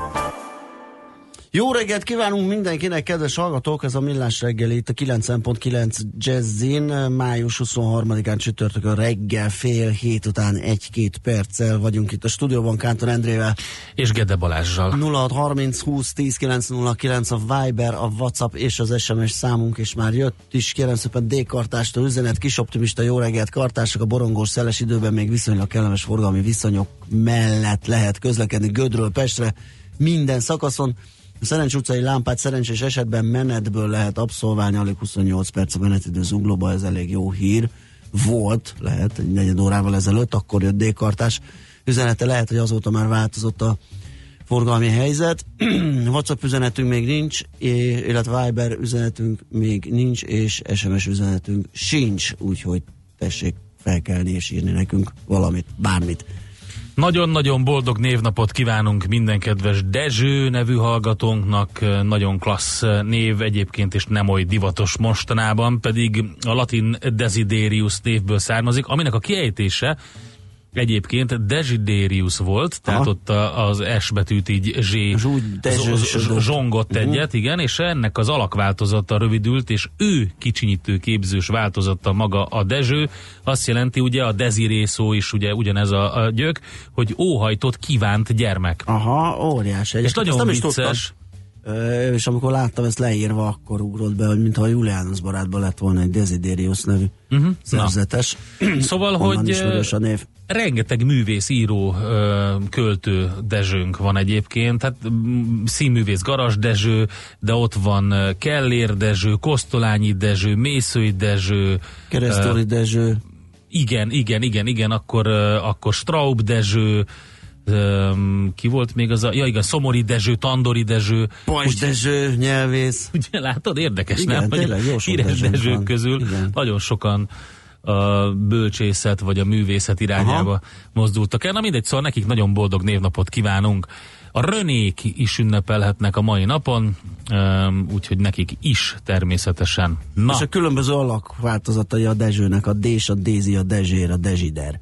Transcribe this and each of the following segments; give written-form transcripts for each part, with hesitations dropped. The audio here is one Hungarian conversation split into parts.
Jó reggelt kívánunk mindenkinek, kedves hallgatók! Ez a Millás reggeli, itt a 9.9 Jazzin, május 23-án csütörtökön reggel 6:30 után 1-2 perccel vagyunk itt a stúdióban Kántor Endrével. És Gede Balázzsal. 0630 20 10 909 a Viber, a WhatsApp és az SMS számunk, és már jött is, kérem szépen, D-kartástól üzenet: kis optimista, jó reggelt kartások, a borongós szeles időben még viszonylag kellemes forgalmi viszonyok mellett lehet közlekedni Gödről Pestre minden szakaszon. A Szerencs utcai lámpát szerencsés esetben menetből lehet abszolválni, alig 28 perc a menetidő Zuglóba, ez elég jó hír volt, lehet egy negyed órával ezelőtt, akkor jött D-kartás üzenete, lehet, hogy azóta már változott a forgalmi helyzet. WhatsApp üzenetünk még nincs, illetve Viber üzenetünk még nincs, és SMS üzenetünk sincs, úgyhogy tessék felkelni és írni nekünk valamit, bármit. Nagyon-nagyon boldog névnapot kívánunk minden kedves Dezső nevű hallgatónknak, nagyon klassz név egyébként, és nem oly divatos mostanában, pedig a latin Desiderius névből származik, aminek a kiejtése egyébként Desiderius volt, tehát ott az S betűt így zsongott egyet, igen, és ennek az alakváltozata rövidült, és ő kicsinyítő képzős változata maga a Dezső. Azt jelenti, ugye a Desiré szó is ugye ugyanez a gyök, hogy óhajtott, kívánt gyermek. Aha, óriás. És nagyon vicces. És amikor láttam ezt leírva, akkor ugrott be, hogy mintha Julianus barátban lett volna egy Desiderius nevű szerzetes. Szóval, hogy rengeteg művész, író, költő Dezsőnk van egyébként, hát színművész Garas Dezső, de ott van Kellér Dezső, Kosztolányi Dezső, Mészői Dezső, Keresztori Dezső, igen, akkor Straub Dezső, ki volt még az a... Ja igen, Szomori Dezső, Tandori Dezső. Pajs Dezső, nyelvész. Ugye látod, érdekes, igen, nem? Tényleg, jó sok híres Dezsők közül igen. Nagyon sokan a bölcsészet vagy a művészet irányába mozdultak el. Na mindegy, szóval nekik nagyon boldog névnapot kívánunk. A Rönék is ünnepelhetnek a mai napon, úgyhogy nekik is természetesen. Na. És a különböző alakváltozatai a Dezsőnek: a Dés, a Dézi, a Dezsér, a Dezsider.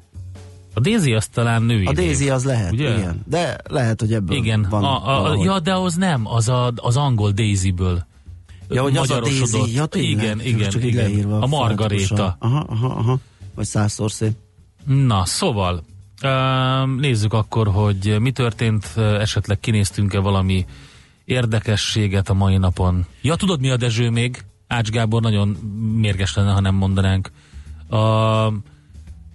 A Daisy az talán női. A Daisy az lehet, ugye? Igen. De lehet, hogy ebből igen. Van. De az nem, az angol Daisyből. Ja, hogy az a Daisy. Ja, igen. A Margaréta. Aha. Vagy százszor szép. Na, szóval nézzük akkor, hogy mi történt, esetleg kinéztünk-e valami érdekességet a mai napon. Ja, tudod mi a Dezső még? Ács Gábor nagyon mérges lenne, ha nem mondanánk. A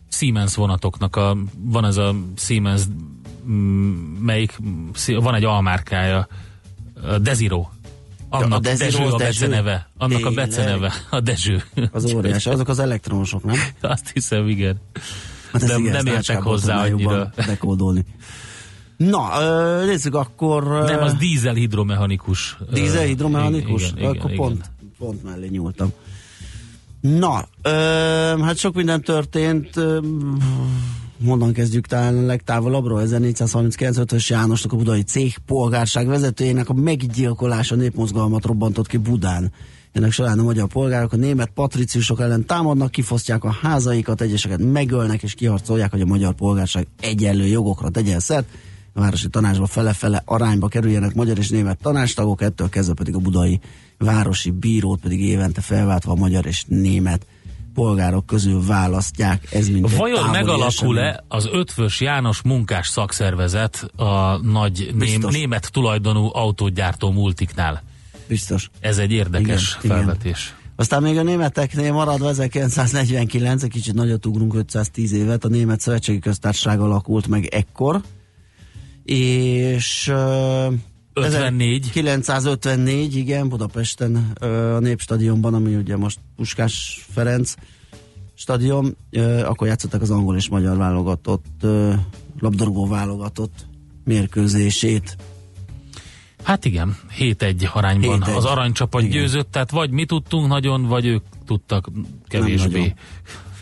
Siemens vonatoknak van ez a Siemens, melyik van egy almárkája, Desiro. Annak ja, a beceneve. Annak a beceneve a Dezső. Az óriás, azok az elektronosok, nem? Azt hiszem, igen. Hát de, nem értek hozzá annyira. Dekódolni. Na, nézzük akkor... Nem, az dízelhidromechanikus. Dízelhidromechanikus? Igen, pont mellé nyúltam. Na, hát sok minden történt, mondan kezdjük talán legtávolabbról, 1439-ös Jánosnak, a budai cég polgárság vezetőjének a meggyilkolása népmozgalmat robbantott ki Budán. Ennek során a magyar polgárok a német patriciusok ellen támadnak, kifosztják a házaikat, egyeseket megölnek és kiharcolják, hogy a magyar polgárság egyenlő jogokra tegyen szert. a városi tanácsba fele-fele arányba kerüljenek magyar és német tanácstagok, ettől kezdve pedig a budai városi bírót pedig évente felváltva a magyar és német polgárok közül választják. Ez vajon megalakul-e az Ötvös János munkás szakszervezet a nagy német tulajdonú autógyártó multiknál? Biztos. Ez egy érdekes felvetés. Igen. Aztán még a németeknél maradva 1949, egy kicsit nagyot ugrunk 510 évet, a Német Szövetségi Köztársaság alakult meg ekkor, és 1954, igen, Budapesten a Népstadionban, ami ugye most Puskás Ferenc stadion, akkor játszottak az angol és magyar válogatott, labdarúgó válogatott mérkőzését. Hát igen, 7-1 arányban 7-1. Az aranycsapat igen. Győzött, tehát vagy mi tudtunk nagyon, vagy ők tudtak kevésbé.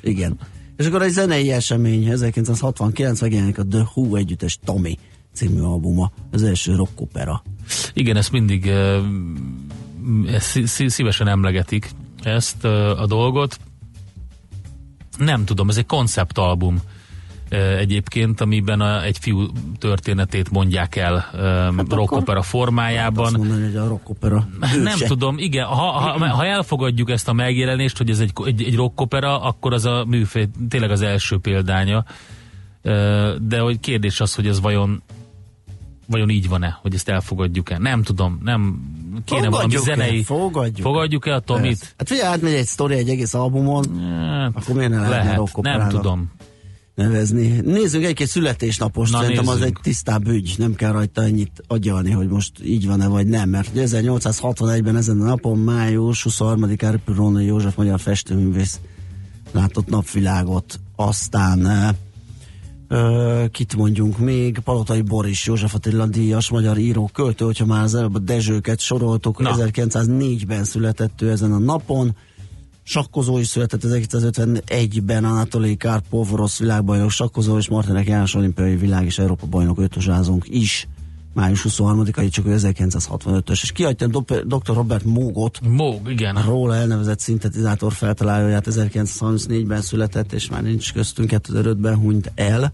Igen. És akkor egy zenei esemény, 1969 megjelenik a The Who együttes Tommy című albuma, az első rock opera. Igen, ezt mindig szívesen emlegetik ezt a dolgot. Nem tudom, ez egy konceptalbum egyébként, amiben egy fiú történetét mondják el rockopera formájában. Hát azt mondani, hogy a rockopera. Nem se. Tudom, igen, ha elfogadjuk ezt a megjelenést, hogy ez egy rockopera, akkor az a műfaj tényleg az első példánya. De hogy kérdés az, hogy ez vajon így van-e, hogy ezt elfogadjuk-e? Nem tudom, nem kéne valami zenei... Fogadjuk-e a Tomit? Hát figyelj, átmegy egy sztori egy egész albumon, akkor miért ne lehetne rockoperának? Nem tudom. Nevezni. Nézzünk egy-két születésnapost, szerintem az egy tisztább ügy, nem kell rajta ennyit agyalni, hogy most így van-e vagy nem, mert 1861-ben ezen a napon, május 23-án Rónai József magyar festőművész látott napvilágot, aztán kit mondjunk még, Palotai Boris, József Attila díjas magyar író, költő, hogyha már az előbb a Dezsőket soroltuk, 1904-ben született ő ezen a napon. Sakkozó is született 1951-ben, Anatolij Karpov, orosz világbajnok sakkozó, és Martinek János olimpiai világ és Európa bajnok ötösázónk is. Május 23-ai, csak 1965-ös. És kihagytam dr. Robert Moogot. Moog, igen. Róla elnevezett szintetizátor feltalálóját 1934-ben született, és már nincs köztünk, 2005-ben hunyt el.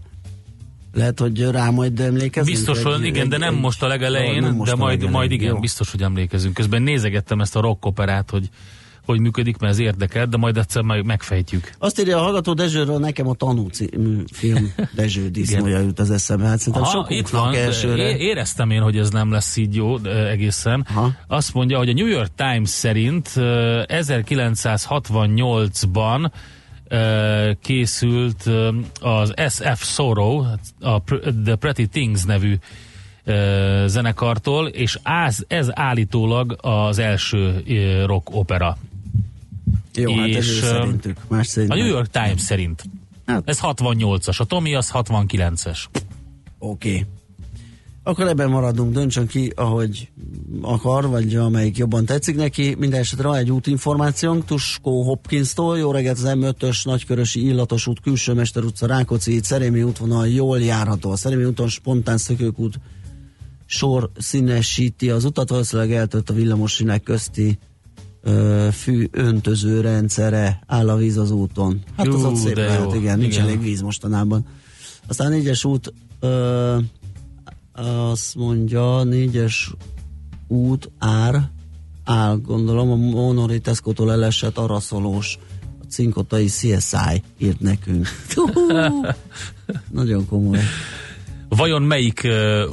Lehet, hogy rá majd emlékezünk. Biztos, hogy igen, de nem most a legelején, de majd igen, biztos, hogy emlékezünk. Közben nézegettem ezt a rockoperát, hogy működik, mert ez érdekel, de majd egyszer megfejtjük. Azt írja a hallgató Dezsőről, nekem a Tanú című film Dezső disznója jut az eszembe. Hát szerintem sokunknak elsőre. Éreztem én, hogy ez nem lesz így jó egészen. Aha. Azt mondja, hogy a New York Times szerint 1968-ban készült az SF Sorrow, a The Pretty Things nevű zenekartól, és ez állítólag az első rock opera. Jó, és hát ez szerintük. A New York Times szerint. Hát. Ez 68-as, a Tommy az 69-es. Oké. Akkor ebben maradunk, döntsön ki, ahogy akar, vagy amelyik jobban tetszik neki. Minden esetre van egy útinformációnk, Tuskó Hopkins-tól. Jó reggelt, az M5-ös nagykörösi illatos út, Külsőmester utca, Rákóczi út, Szerémi útvonal jól járható. A Szerémi úton spontán szökőkút sor színesíti az utat, valószínűleg eltört a villamosinek közti fű öntöző rendszere, áll a víz az úton. Hát az ott szép lehet, igen, nincs elég víz mostanában. Aztán 4-es út, azt mondja, 4-es út áll, gondolom, a Monori Tesco-tól elesett araszolós, a cinkotai CSI írt nekünk. Nagyon komoly. Vajon melyik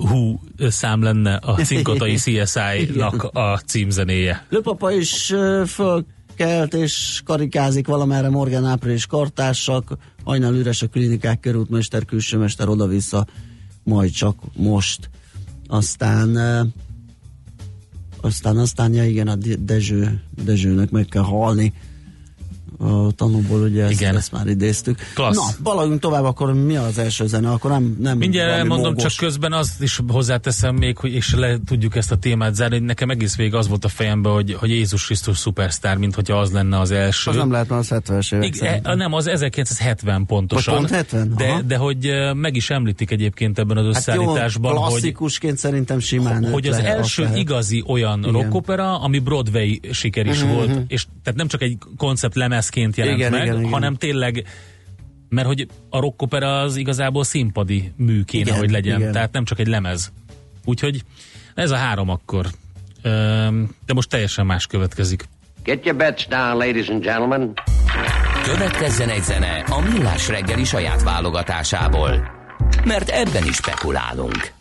hú szám lenne a cinkotai CSI-nak a címzenéje? Lőpapa is fölkelt és karikázik valamerre Morgán április kartársak, hajnal üres a klinikák, körútmester, külsőmester, oda-vissza, majd csak most. Aztán ja igen, a Dezsőnek meg kell halni. A Tanúból ugye ezt már idéztük. Klassz. Na, balagunk tovább, akkor mi az első zene? Akkor nem mindjárt elmondom, csak közben azt is hozzáteszem még, hogy és le tudjuk ezt a témát zárni, nekem egész végig az volt a fejemben, hogy Jézus Krisztus szupersztár, mint hogyha az lenne az első. Az nem lehet, mert az 70-es évek szerintem. Nem, az 1970 pontosan. Pont 70? De hogy meg is említik egyébként ebben az összeállításban, jó, klasszikusként hogy, szerintem simán. Hogy az első igazi olyan rockopera, ami Broadway siker is volt, és tehát nem csak egy koncept lemezként jelent meg, hanem tényleg Mert hogy a rockopera az igazából színpadi mű kéne, igen, hogy legyen. Igen. Tehát nem csak egy lemez. Úgyhogy ez a három akkor. De most teljesen más következik. Get your bets down, ladies and gentlemen. Következzen egy zene a Millás reggeli saját válogatásából. Mert ebben is spekulálunk.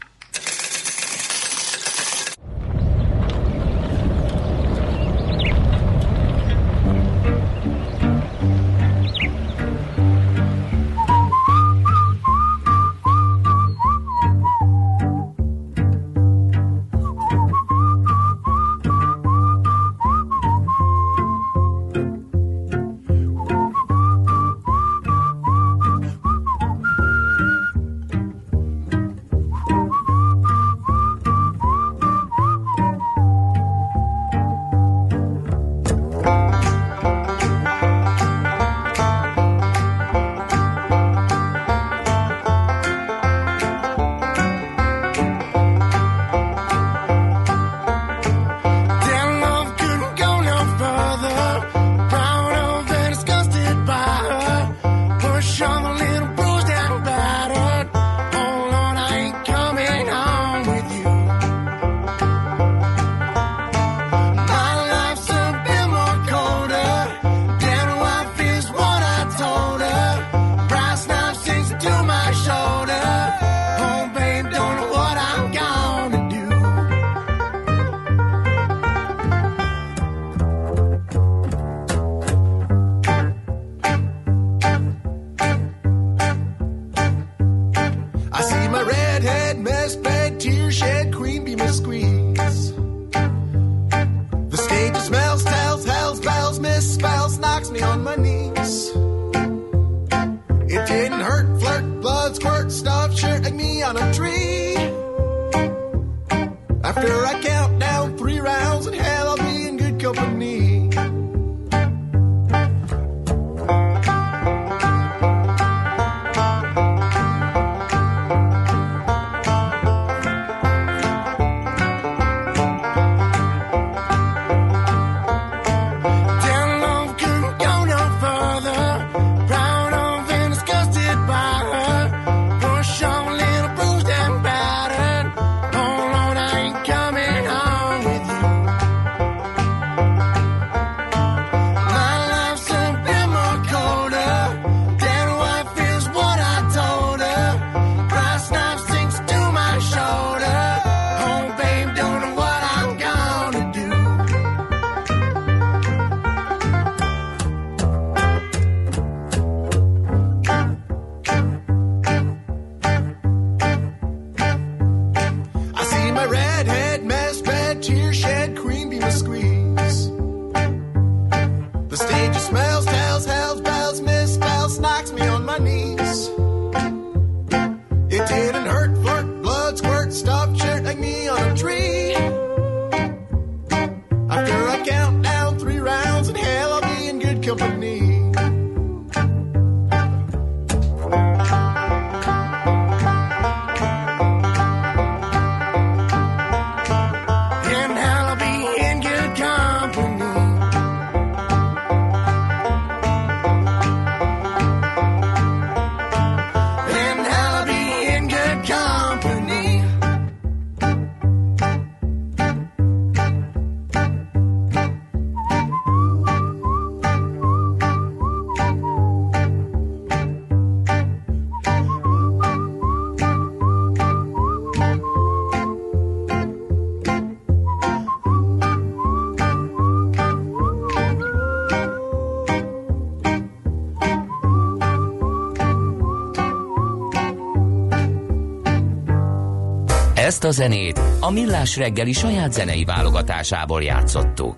Ezt a zenét a Millás reggeli saját zenei válogatásából játszottuk.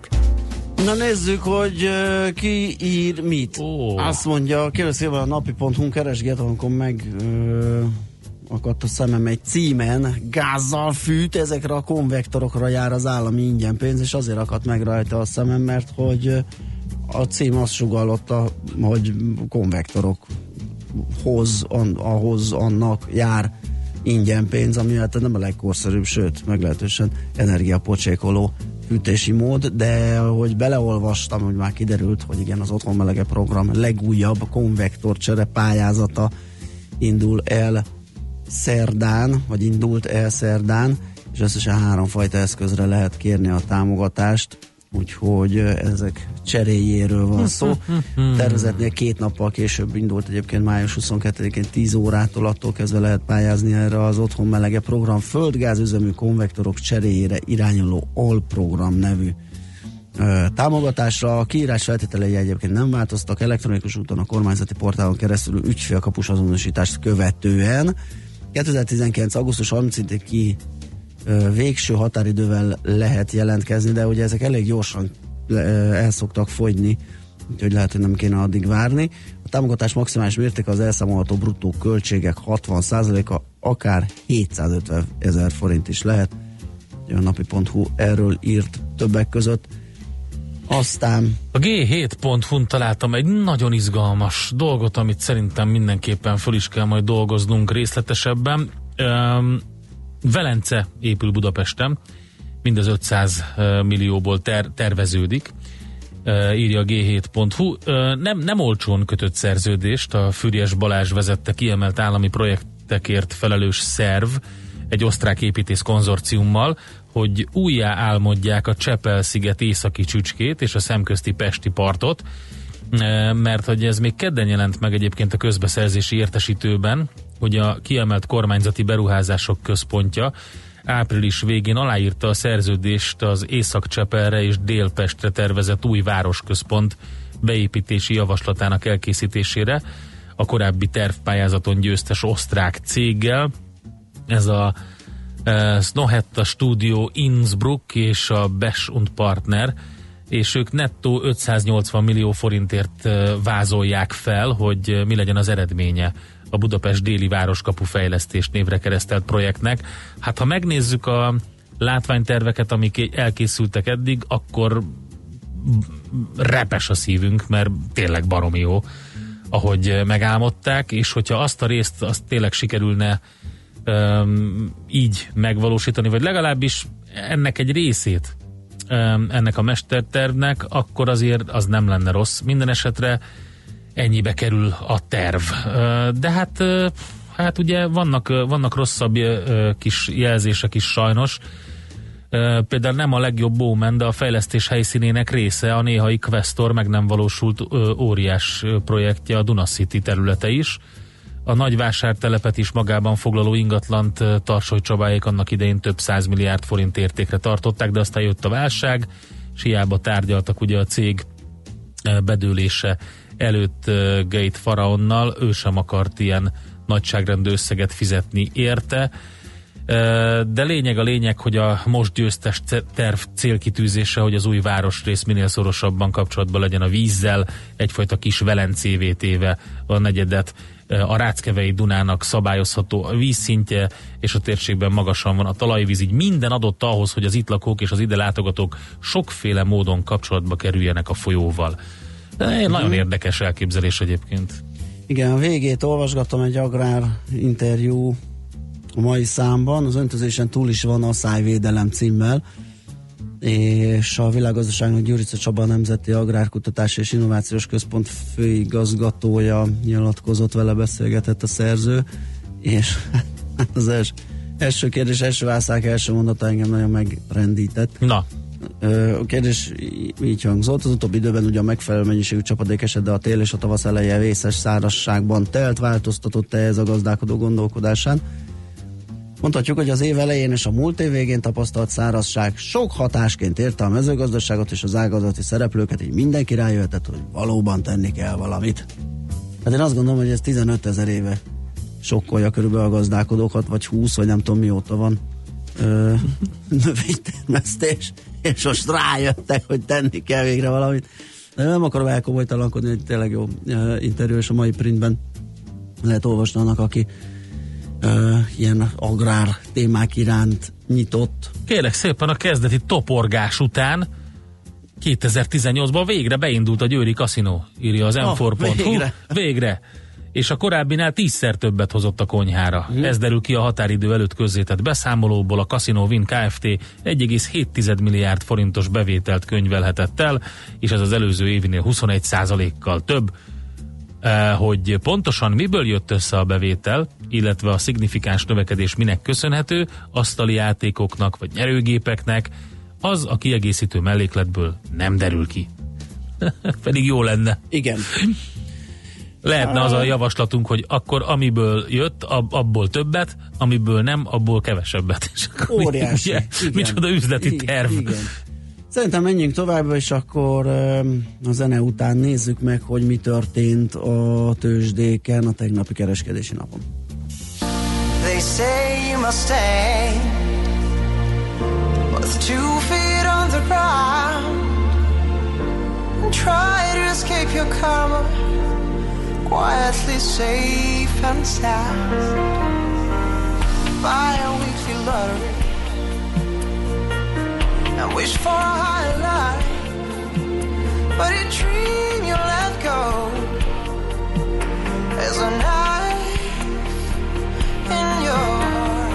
Na nézzük, hogy ki ír mit. Oh. Azt mondja, kérdezőben a napi.hu-n keresget, amikor megakadt a szemem egy címen, gázzal fűt, ezekre a konvektorokra jár az állami ingyenpénz, és azért akadt meg rajta a szemem, mert hogy a cím azt sugallotta, hogy konvektorokhoz, ahhoz annak jár ingyen pénz, ami hát nem a legkorszerűbb, sőt, meglehetősen energiapocsékoló ütési mód, de hogy beleolvastam, hogy már kiderült, hogy igen, az Otthon Melege program legújabb konvektorcsere pályázata indult el szerdán, és összesen 3 fajta eszközre lehet kérni a támogatást, úgyhogy ezek cseréjéről van szó. Tervezetnél 2 nappal később indult egyébként május 22-én 10 órától, attól kezdve lehet pályázni erre az Otthon Melege program földgázüzemű konvektorok cseréjére irányuló alprogram nevű támogatásra. A kiírás feltételei egyébként nem változtak, elektronikus úton a kormányzati portálon keresztül ügyfélkapus azonosítást követően. 2019. augusztus 30-i végső határidővel lehet jelentkezni, de ugye ezek elég gyorsan el szoktak fogyni, úgyhogy lehet, hogy nem kéne addig várni. A támogatás maximális mértéke az elszámolható bruttó költségek 60%-a, akár 750 000 forint is lehet. A napi.hu erről írt többek között. Aztán a G7.hu-n találtam egy nagyon izgalmas dolgot, amit szerintem mindenképpen föl is kell majd dolgoznunk részletesebben. Velence épül Budapesten, mindez 500 millióból terveződik, írja a G7.hu. Nem olcsón kötött szerződést a Fürjes Balázs vezette kiemelt állami projektekért felelős szerv egy osztrák építész konzorciummal, hogy újjá álmodják a Csepel-sziget északi csücskét és a szemközti pesti partot, mert hogy ez még kedden jelent meg egyébként a közbeszerzési értesítőben, hogy a kiemelt kormányzati beruházások központja április végén aláírta a szerződést az Észak-Csepelre és Dél-Pestre tervezett új városközpont beépítési javaslatának elkészítésére a korábbi tervpályázaton győztes osztrák céggel. Ez a Snøhetta Studio Innsbruck és a Besch und Partner, és ők nettó 580 millió forintért vázolják fel, hogy mi legyen az eredménye a Budapest déli városkapu fejlesztés névre keresztelt projektnek. Hát ha megnézzük a látványterveket, amik elkészültek eddig, akkor repes a szívünk, mert tényleg baromi jó, ahogy megálmodták, és hogyha azt a részt azt tényleg sikerülne így megvalósítani, vagy legalábbis ennek egy részét, ennek a mestertervnek, akkor azért az nem lenne rossz. Minden esetre ennyibe kerül a terv. De hát ugye vannak rosszabb kis jelzések is sajnos. Például nem a legjobb Bowman, de a fejlesztés helyszínének része a néhai Questor meg nem valósult óriás projektje, a Duna City területe is. A nagy vásártelepet is magában foglaló ingatlant Tarsoly Csabáék annak idején több 100 milliárd forint értékre tartották, de aztán jött a válság, és hiába tárgyaltak ugye a cég bedőlése előtt Gate Faraonnal, ő sem akart ilyen nagyságrendű összeget fizetni érte. De lényeg a lényeg, hogy a most győztes terv célkitűzése, hogy az új városrész minél szorosabban kapcsolatban legyen a vízzel, egyfajta kis Velencévé téve a negyedet, a Ráckevei Dunának szabályozható a vízszintje, és a térségben magasan van a talajvíz, így minden adott ahhoz, hogy az itt lakók és az ide látogatók sokféle módon kapcsolatba kerüljenek a folyóval. Nagyon érdekes elképzelés egyébként. Igen, a végét olvasgatom, egy agrárinterjú a mai számban, az öntözésen túl is van a szájvédelem címmel, és a Világgazdaságnak Gyuricza Csaba Nemzeti Agrárkutatási és Innovációs Központ főigazgatója nyilatkozott, vele beszélgetett a szerző, és az első kérdés, első ászák első mondata engem nagyon megrendített. Na. A kérdés így hangzott: az utóbbi időben ugyan megfelelő mennyiségű csapadék esett, de a tél és a tavasz eleje vészes szárazságban telt, változtatott-e ez a gazdálkodó gondolkodásán? Mondhatjuk, hogy az év elején és a múlt év végén tapasztalt szárazság sok hatásként érte a mezőgazdaságot és az ágazati szereplőket, így mindenki rájöhetett, hogy valóban tenni kell valamit. Hát én azt gondolom, hogy ez 15 000 éve sokkolja körülbelül a gazdálkodókat, vagy 20, vagy nem tudom mióta van növénytermesztés, és most rájöttek, hogy tenni kell végre valamit. De nem akarom elkomolytalankodni, hogy tényleg jó interjú, és a mai printben lehet olvasni annak, aki ilyen agrár témák iránt nyitott. Kérlek szépen, a kezdeti toporgás után 2018-ban végre beindult a Győri kaszinó, írja az M4.hu. Végre! és a korábbinál 10-szer többet hozott a konyhára. Ez derül ki a határidő előtt közzétett beszámolóból. A Casino Win Kft. 1,7 milliárd forintos bevételt könyvelhetett el, és ez az előző évinél 21%-kal több. Hogy pontosan miből jött össze a bevétel, illetve a szignifikáns növekedés minek köszönhető, asztali játékoknak vagy nyerőgépeknek, az a kiegészítő mellékletből nem derül ki. Pedig jó lenne. Igen. Lehetne az a javaslatunk, hogy akkor amiből jött, abból többet, amiből nem, abból kevesebbet. Óriási. Micsoda üzleti terv. Igen. Szerintem menjünk tovább, és akkor a zene után nézzük meg, hogy mi történt a tőzsdéken a tegnapi kereskedési napon. They say you must stay with 2 feet on the ground and try to escape your karma quietly safe and sound by a weekly lottery and wish for a higher life, but a dream you let go as a knife in your heart.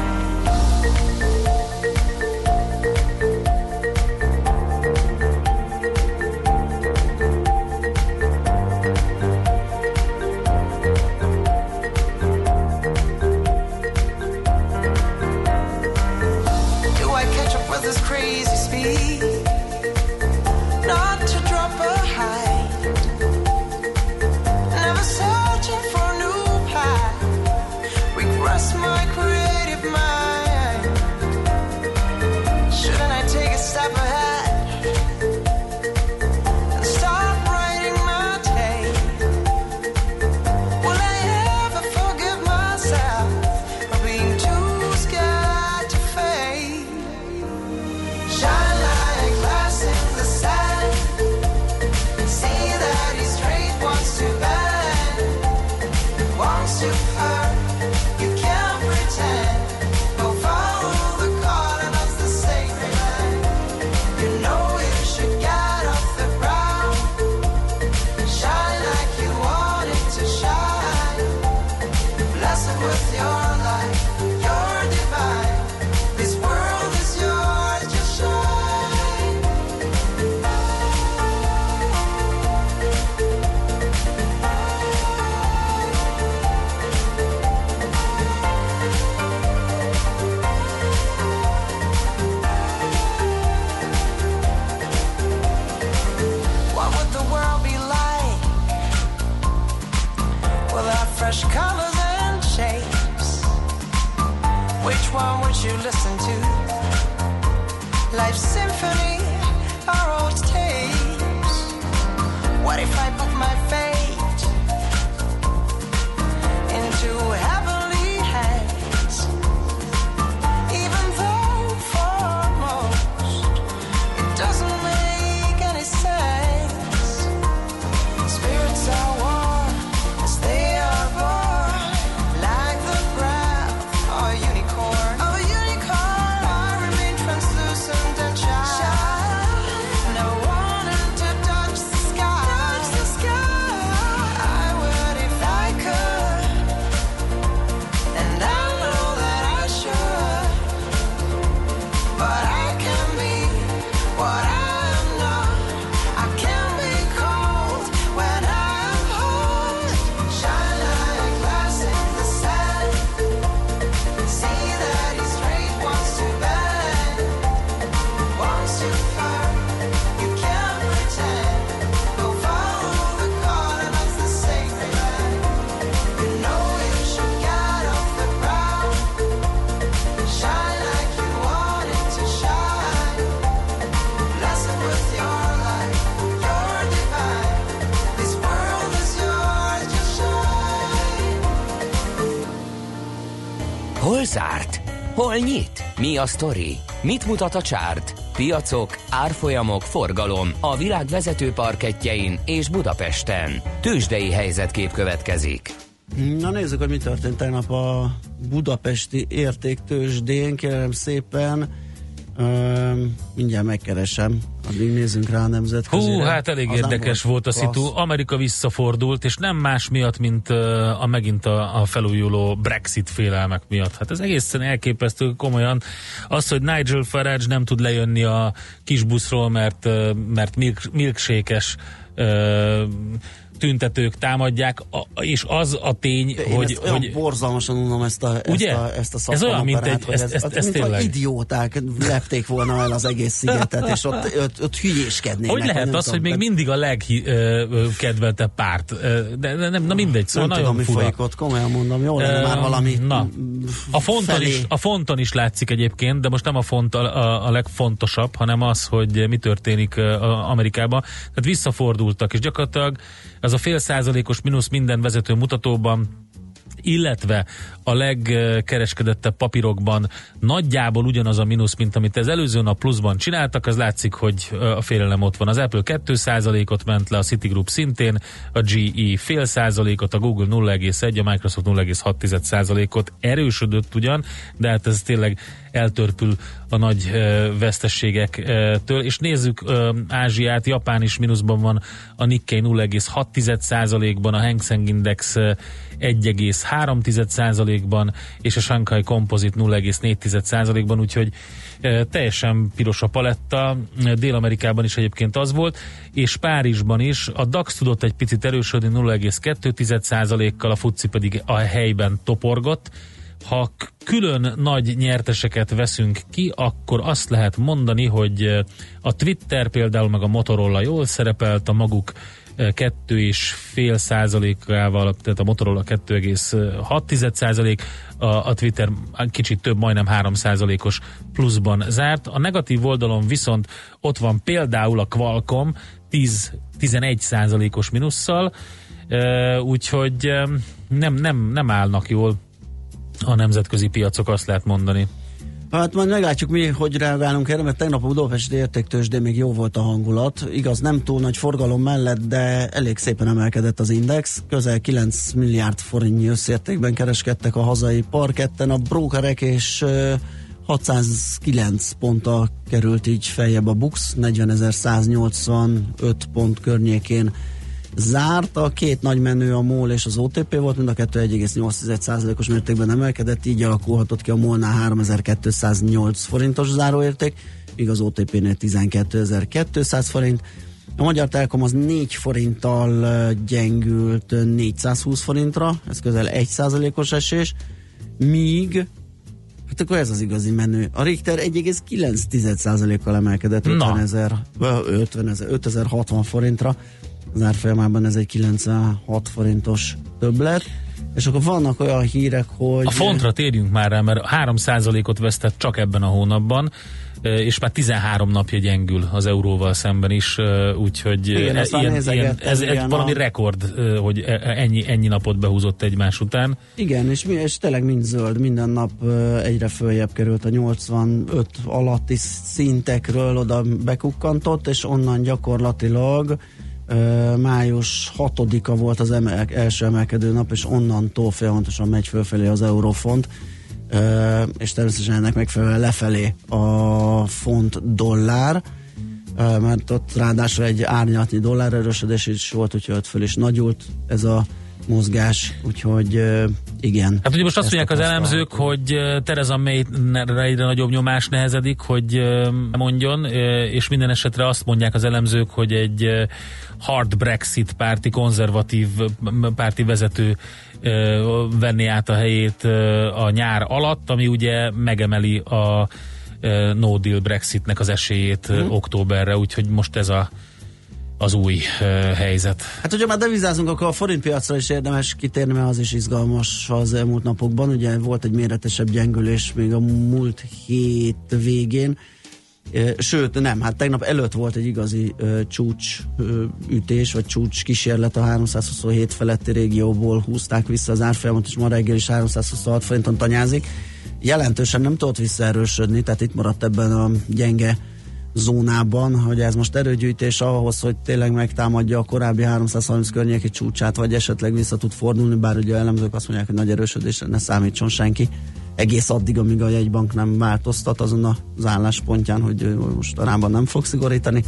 Do I catch up with this crazy speed? Hol nyit? Mi a sztori? Mit mutat a csárt? Piacok, árfolyamok, forgalom a világ vezető parkettjein és Budapesten. Tőzsdei helyzetkép következik. Na nézzük, hogy mi történt tegnap a budapesti értéktőzsdén, kérem szépen. Mindjárt megkeresem, addig nézzünk rá a nemzetközére. Hú, hát elég az érdekes volt a szitu. Amerika visszafordult, és nem más miatt, mint megint a felújuló Brexit félelmek miatt. Hát ez egészen elképesztő, komolyan. Az, hogy Nigel Farage nem tud lejönni a kis buszról, mert milkshake-es tüntetők támadják, és az a tény, hogy borzalmasan unom ezt a szakmanoperát, hogy ez idióták lepték volna el az egész szigetet, és ott hülyéskednének. Hogy lehet az, hogy még mindig a legkedveltebb párt? De nem, na mindegy, szóval nagyon tudom, fura. Folyikott, komolyan mondom, jól lenne már valami a fonton is látszik egyébként, de most nem a font a legfontosabb, hanem az, hogy mi történik Amerikában. Tehát visszafordultak, és gyakorlatilag az a 0,5%-os mínusz minden vezető mutatóban, illetve a legkereskedettebb papírokban nagyjából ugyanaz a mínusz, mint amit az előző nap pluszban csináltak, az látszik, hogy a félelem ott van. Az Apple 2%-ot ment le, a Citigroup szintén, a GE 0,5%-ot, a Google 0,1%, a Microsoft 0,6%-ot erősödött ugyan, de hát ez tényleg eltörpül a nagy vesztességektől, és nézzük Ázsiát, Japán is mínuszban van, a Nikkei 0,6%-ban, a Hang Seng Index 1,3%-ban, és a Shanghai Composite 0,4%-ban, úgyhogy teljesen piros a paletta. Dél-Amerikában is egyébként az volt, és Párizsban is a DAX tudott egy picit erősödni 0,2%-kal, a FTSE pedig a helyben toporgott. Ha külön nagy nyerteseket veszünk ki, akkor azt lehet mondani, hogy a Twitter például meg a Motorola jól szerepelt, a maguk 2,5%-ával, tehát a Motorola 2,6%, a Twitter kicsit több, majdnem 3%-os pluszban zárt. A negatív oldalon viszont ott van például a Qualcomm 10-11%-os minusszal, úgyhogy nem állnak jól a nemzetközi piacok, azt lehet mondani. Hát majd meglátjuk mi, hogy reagálunk erre, mert tegnap a budapesti értéktőzsdén még jó volt a hangulat. Igaz, nem túl nagy forgalom mellett, de elég szépen emelkedett az index. Közel 9 milliárd forintnyi összértékben kereskedtek a hazai parketten a brókerek, és 609 ponttal került így feljebb a BUX, 40.185 pont környékén zárt. A két nagy menő a MOL és az OTP volt, mind a kettő 1,8%-os mértékben emelkedett, így alakulhatott ki a MOL-nál 3208 forintos záróérték, míg az OTP-nél 12200 forint. A Magyar Telekom az 4 forinttal gyengült 420 forintra, ez közel 1%-os esés, míg hát akkor ez az igazi menő. A Richter 1,9%-kal emelkedett 5060 forintra, az árfolyamában ez egy 96 forintos többlet, és akkor vannak olyan hírek, hogy... A fontra térjünk már rá, mert 3%-ot vesztett csak ebben a hónapban, és már 13 napja gyengül az euróval szemben is, úgyhogy igen, ez valami rekord, hogy ennyi napot behúzott egymás után. Igen, és tényleg mind zöld, minden nap egyre följebb került a 85 alatti szintekről, oda bekukkantott, és onnan gyakorlatilag május 6-a volt az első emelkedő nap, és onnantól félpontosan megy fölfelé az eurófont, és természetesen ennek megfelelően lefelé a font dollár, mert ott ráadásul egy árnyalatnyi dollár erősödés is volt, úgyhogy ott föl is nagyult ez a mozgás, úgyhogy igen. Hát ugye most azt mondják az elemzők, hogy Theresa May-re egyre nagyobb nyomás nehezedik, hogy mondjon, és minden esetre azt mondják az elemzők, hogy egy hard Brexit párti, konzervatív párti vezető venni át a helyét a nyár alatt, ami ugye megemeli a no deal Brexitnek az esélyét októberre, úgyhogy most ez az új helyzet. Hát, hogyha már devizázunk, akkor a forintpiacra is érdemes kitérni, mert az is izgalmas az elmúlt napokban. Ugye volt egy méretesebb gyengülés még a múlt hét végén. Sőt, nem, hát tegnap előtt volt egy igazi csúcsütés, vagy csúcskísérlet a 327 feletti régióból, húzták vissza az árfolyamot, és ma reggel is 326 forinton tanyázik. Jelentősen nem tudott visszaerősödni, tehát itt maradt ebben a gyenge zónában, hogy ez most erőgyűjtés ahhoz, hogy tényleg megtámadja a korábbi 330 környéki csúcsát, vagy esetleg vissza tud fordulni, bár ugye elemzők azt mondják, hogy nagy erősödésre ne számítson senki, egész addig, amíg a jegybank nem változtat azon az álláspontján, hogy most arányban nem fog szigorítani.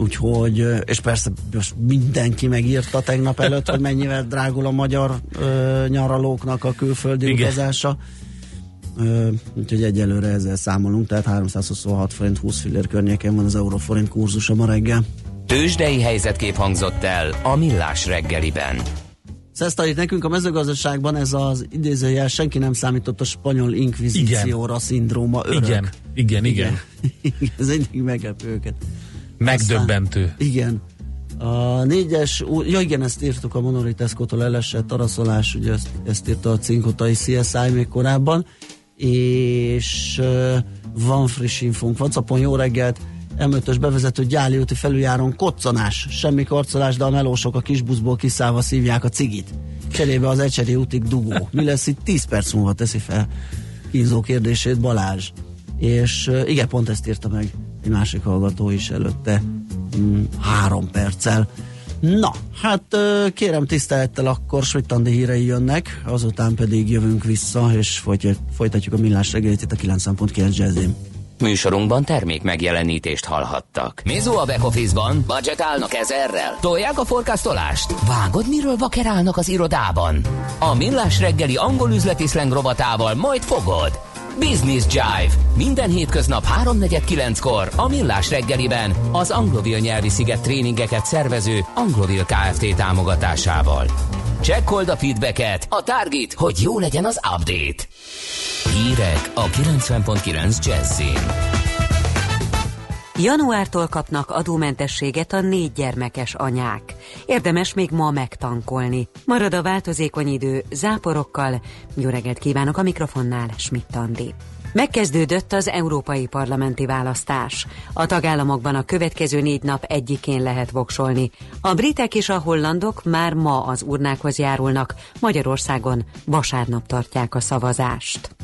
Úgyhogy, és persze most mindenki megírta tegnap előtt, hogy mennyivel drágul a magyar nyaralóknak a külföldi utazása. Úgyhogy egyelőre ezzel számolunk, tehát 326 forint 20 fillér környéken van az euróforint kurzusa ma reggel. Tőzsdei helyzetkép hangzott el a Millás reggeliben. Szesztalit nekünk a mezőgazdaságban ez az idézőjel senki nem számított a spanyol inkvizícióra szindróma örök. Igen. Ez egyik meglep őket. Megdöbbentő. Aztán, igen. A négyes, ja igen, ezt írtuk a Monoriteszkótól elesett taraszolás, ugye ezt írta a Cinkotai CSI még korábban, és van friss infónk, WhatsAppon jó reggelt, M5-ös bevezető Gyáli úti felüljáron koccanás, semmi karcolás, de a melósok a kis buszból kiszállva szívják a cigit. Cserébe az Ecseri útig dugó. Mi lesz itt? 10 perc múlva teszi fel kínzó kérdését Balázs. És igen, pont ezt írta meg egy másik hallgató is előtte 3 perccel. Na, hát kérem tisztelettel akkor Schmidt Andi hírei jönnek, azután pedig jövünk vissza, és folytatjuk a Millás reggelit itt a 9.9 Jazz-én. Műsorunkban termék megjelenítést hallhattak. Mizu a back office-ban? Budgetálnak 1000-rel? Tolják a forecastolást? Vágod, miről vakerálnak az irodában? A Millás reggeli angol üzleti szleng rovatával majd fogod. Business Jive. Minden hétköznap 3:49-kor a Millás reggeliben az Angloville nyelvi sziget tréningeket szervező Angloville Kft. Támogatásával. Csekkold a feedbacket, a target, hogy jó legyen az update. Hírek a 90.9 Jazz-in. Januártól kapnak adómentességet a 4 gyermekes anyák. Érdemes még ma megtankolni. Marad a változékony idő záporokkal. Jó reggelt kívánok, a mikrofonnál Schmidt Andi. Megkezdődött az európai parlamenti választás. A tagállamokban a következő 4 nap egyikén lehet voksolni. A britek és a hollandok már ma az urnákhoz járulnak, Magyarországon vasárnap tartják a szavazást.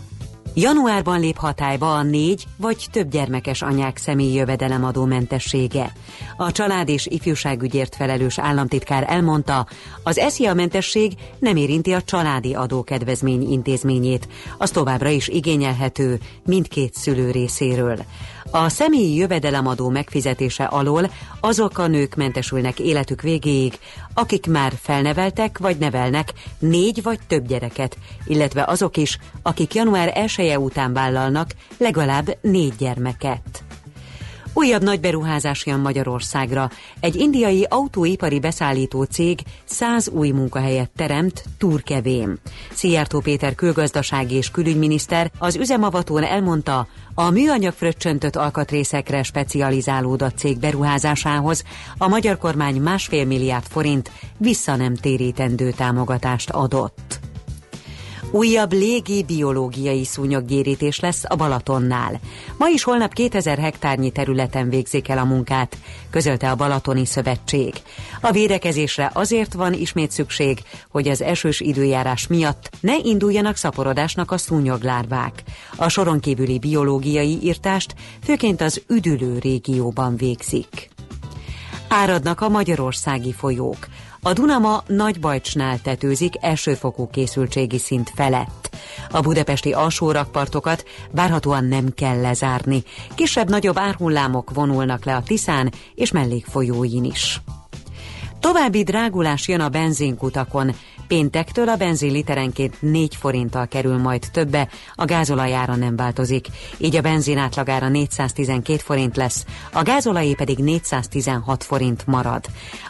Januárban lép hatályba a 4 vagy több gyermekes anyák személyi jövedelemadó mentessége. A család és ifjúságügyért felelős államtitkár elmondta, az SZIA mentesség nem érinti a családi adókedvezmény intézményét, az továbbra is igényelhető mindkét szülő részéről. A személyi jövedelemadó megfizetése alól azok a nők mentesülnek életük végéig, akik már felneveltek vagy nevelnek 4 vagy több gyereket, illetve azok is, akik január 1-je után vállalnak legalább 4 gyermeket. Újabb nagy beruházás jön Magyarországra. Egy indiai autóipari beszállító cég 100 új munkahelyet teremt Túrkevén. Szijjártó Péter külgazdasági és külügyminiszter az üzemavatón elmondta, a műanyag fröccsöntött alkatrészekre specializálódott cég beruházásához a magyar kormány 1,5 milliárd forint vissza nem térítendő támogatást adott. Újabb légi biológiai szúnyoggyérítés lesz a Balatonnál. Ma is holnap 2000 hektárnyi területen végzik el a munkát, közölte a Balatoni Szövetség. A védekezésre azért van ismét szükség, hogy az esős időjárás miatt ne induljanak szaporodásnak a szúnyoglárvák. A soron kívüli biológiai írtást főként az üdülő régióban végzik. Áradnak a magyarországi folyók. A Duna ma Nagybajcsnál tetőzik elsőfokú készültségi szint felett. A budapesti alsó rakpartokat várhatóan nem kell lezárni. Kisebb-nagyobb árhullámok vonulnak le a Tiszán és mellékfolyóin is. További drágulás jön a benzinkutakon. Péntektől a benzin literenként 4 forinttal kerül majd többe, a gázolaj ára nem változik. Így a benzin átlagára 412 forint lesz, a gázolajé pedig 416 forint marad.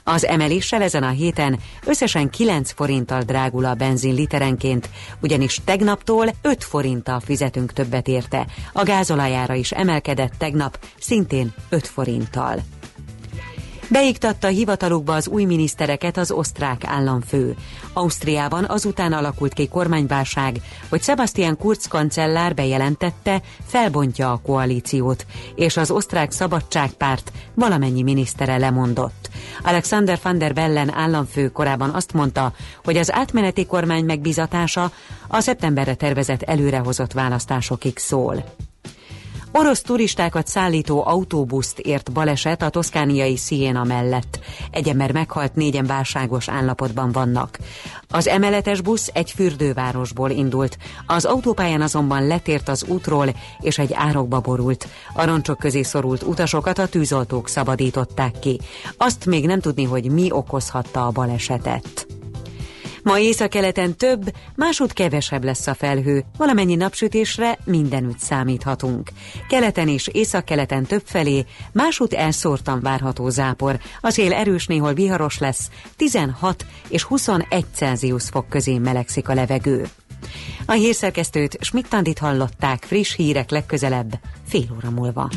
Az emeléssel ezen a héten összesen 9 forinttal drágul a benzin literenként, ugyanis tegnaptól 5 forinttal fizetünk többet érte. A gázolaj ára is emelkedett tegnap, szintén 5 forinttal. Beiktatta hivatalukba az új minisztereket az osztrák államfő. Ausztriában azután alakult ki kormányválság, hogy Sebastian Kurz kancellár bejelentette, felbontja a koalíciót, és az osztrák szabadságpárt valamennyi minisztere lemondott. Alexander van der Bellen államfő korábban azt mondta, hogy az átmeneti kormány megbizatása a szeptemberre tervezett előrehozott választásokig szól. orosz turistákat szállító autóbuszt ért baleset a toszkániai Siena mellett. Egy ember meghalt, négyen válságos állapotban vannak. Az emeletes busz egy fürdővárosból indult. Az autópályán azonban letért az útról, és egy árokba borult. A roncsok közé szorult utasokat a tűzoltók szabadították ki. Azt még nem tudni, hogy mi okozhatta a balesetet. Ma északkeleten több, másút kevesebb lesz a felhő, valamennyi napsütésre mindenütt számíthatunk. Keleten és északkeleten többfelé, másút elszórtan várható zápor, a szél erős, néhol viharos lesz, 16 és 21 Celsius fok közé melegszik a levegő. A hírszerkesztőt, Schmidt Andit hallották, friss hírek legközelebb, fél óra múlva.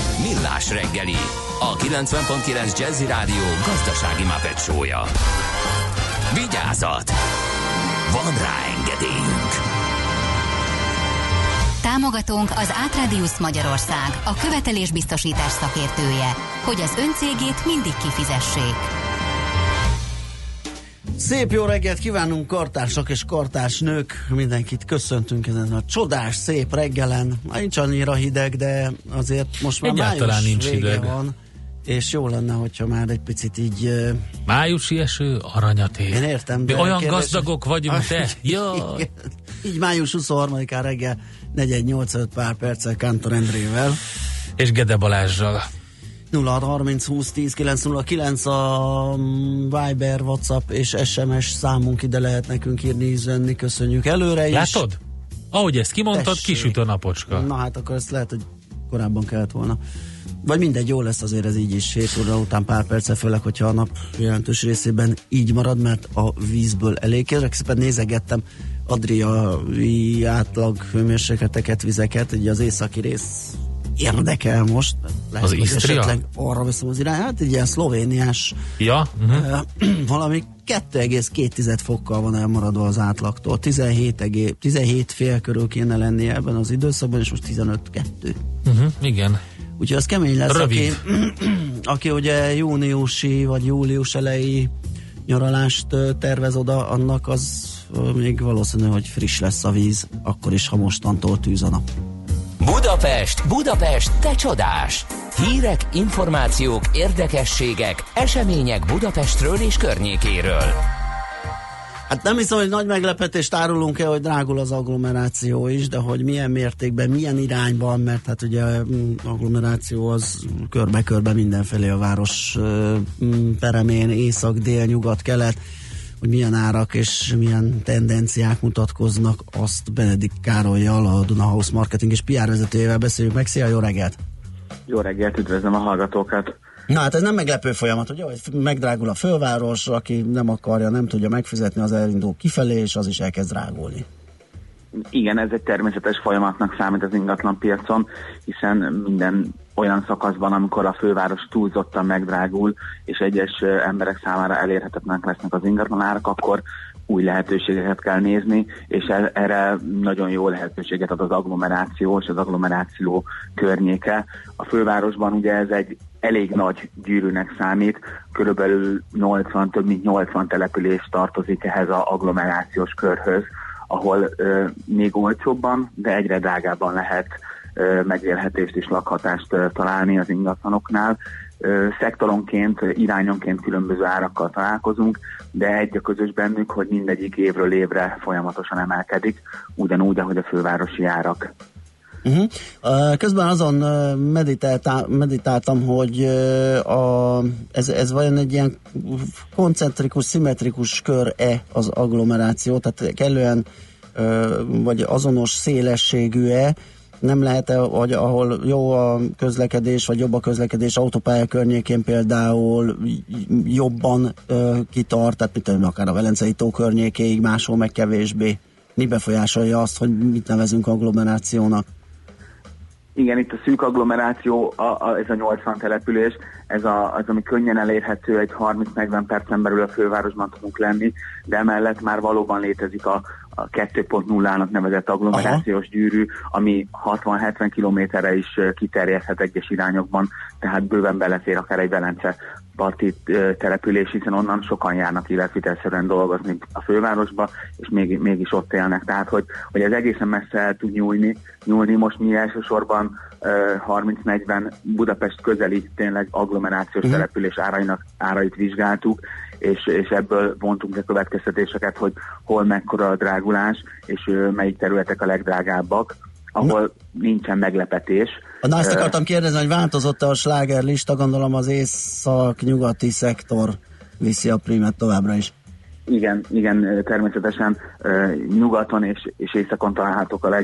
Millás reggeli, a 90.9 Jazzy Rádió gazdasági Muppet show-ja. Vigyázat! Van rá engedélyünk! Támogatónk az Átradius Magyarország, a követelésbiztosítás szakértője, hogy az ön cégét mindig kifizessék. Szép jó reggelt kívánunk, kartársak és kartársnők! Mindenkit köszöntünk ezen a csodás, szép reggelen. Nincs annyira hideg, de azért most már egyáltalán május vége van. És jó lenne, hogyha már egy picit így... Májusi eső, aranyaték. Én értem. De olyan kérdés, gazdagok vagyunk, te. Jaj. Így május 23-án reggel 4-8-5 pár perccel Kántor Endrével. És Gede Balázzsal. 0630 20 10 909 a Viber, WhatsApp és SMS számunk, ide lehet nekünk írni, üzenni, köszönjük előre is. Látod? Ahogy ezt kimondtad, kisüt a napocska. Na hát akkor ezt lehet, hogy korábban kellett volna. Vagy mindegy, jó lesz azért ez így is 7 óra után pár perccel, főleg, hogyha a nap jelentős részében így marad, mert a vízből elég. Kérlek szépen nézegettem adriai átlag hőmérsékleteket, vizeket, ugye az északi rész érdekel most. Lehet, az Isztria? Arra veszem az irány, hát egy ilyen szlovéniás valami 2,2 fokkal van elmaradva az átlagtól. 17 fél körül kéne lennie ebben az időszakban, és most 15,2. Igen. Úgyhogy az kemény lesz, aki ugye júniusi vagy július elejé nyaralást tervez oda, annak az még valószínű, hogy friss lesz a víz, akkor is, ha mostantól tűz a nap. Budapest, Budapest, te csodás! Hírek, információk, érdekességek, események Budapestről és környékéről. Hát nem hiszem, hogy nagy meglepetést árulunk-e, hogy drágul az agglomeráció is, de hogy milyen mértékben, milyen irányban, mert hát ugye agglomeráció az körbe-körbe mindenfelé a város peremén, észak, dél, nyugat, kelet, hogy milyen árak és milyen tendenciák mutatkoznak, azt Benedik Károllyal, a Duna House marketing és PR vezetőjével beszéljük meg. Szia, jó reggelt! Jó reggelt, üdvözlöm a hallgatókat! Na hát ez nem meglepő folyamat, ugye, hogy megdrágul a főváros, aki nem akarja, nem tudja megfizetni, az elindul kifelé, és az is elkezd drágulni. Igen, ez egy természetes folyamatnak számít az ingatlan piacon, hiszen minden olyan szakaszban, amikor a főváros túlzottan megdrágul, és egyes emberek számára elérhetetlenek lesznek az ingatlanárak, akkor új lehetőségeket kell nézni, és erre nagyon jó lehetőséget ad az agglomeráció és az agglomeráció környéke. A fővárosban ugye ez egy elég nagy gyűrűnek számít, körülbelül 80 település tartozik ehhez az agglomerációs körhöz, ahol még olcsóbban, de egyre drágábban lehet megélhetést és lakhatást találni az ingatlanoknál. Szektoronként, irányonként különböző árakkal találkozunk, de egy a közös bennük, hogy mindegyik évről évre folyamatosan emelkedik, ugyanúgy, ahogy a fővárosi árak. Közben azon meditáltam, hogy ez vajon egy ilyen koncentrikus, szimmetrikus kör-e az agglomeráció, tehát kellően vagy azonos szélességű-e, nem lehet-e, hogy ahol jó a közlekedés, vagy jobb a közlekedés autópálya környékén például jobban kitart, tehát mit tudom, akár a Velencei tó környékéig, máshol meg kevésbé. Mi befolyásolja azt, hogy mit nevezünk agglomerációnak? Igen, itt a szűk agglomeráció, ez a 80 település, ez az, ami könnyen elérhető, egy 30-40 percen belül a fővárosban tudunk lenni, de emellett már valóban létezik a 2.0-nak nevezett agglomerációs gyűrű, ami 60-70 kilométerre is kiterjedhet egyes irányokban, tehát bőven belefér akár egy Velence parti település, hiszen onnan sokan járnak életvitelszerűen dolgozni a fővárosba, és mégis ott élnek. Tehát, hogy ez egészen messze el tud nyúlni. Most mi elsősorban 30-40 Budapest közeli tényleg agglomerációs település árait vizsgáltuk, és ebből vontunk le következtetéseket, hogy hol mekkora a drágulás, és melyik területek a legdrágábbak. ahol nincsen meglepetés. Na, azt akartam kérdezni, hogy változott-e a slágerlista, gondolom az észak-nyugati szektor viszi a prímet továbbra is. Igen, természetesen nyugaton és északon találhatók a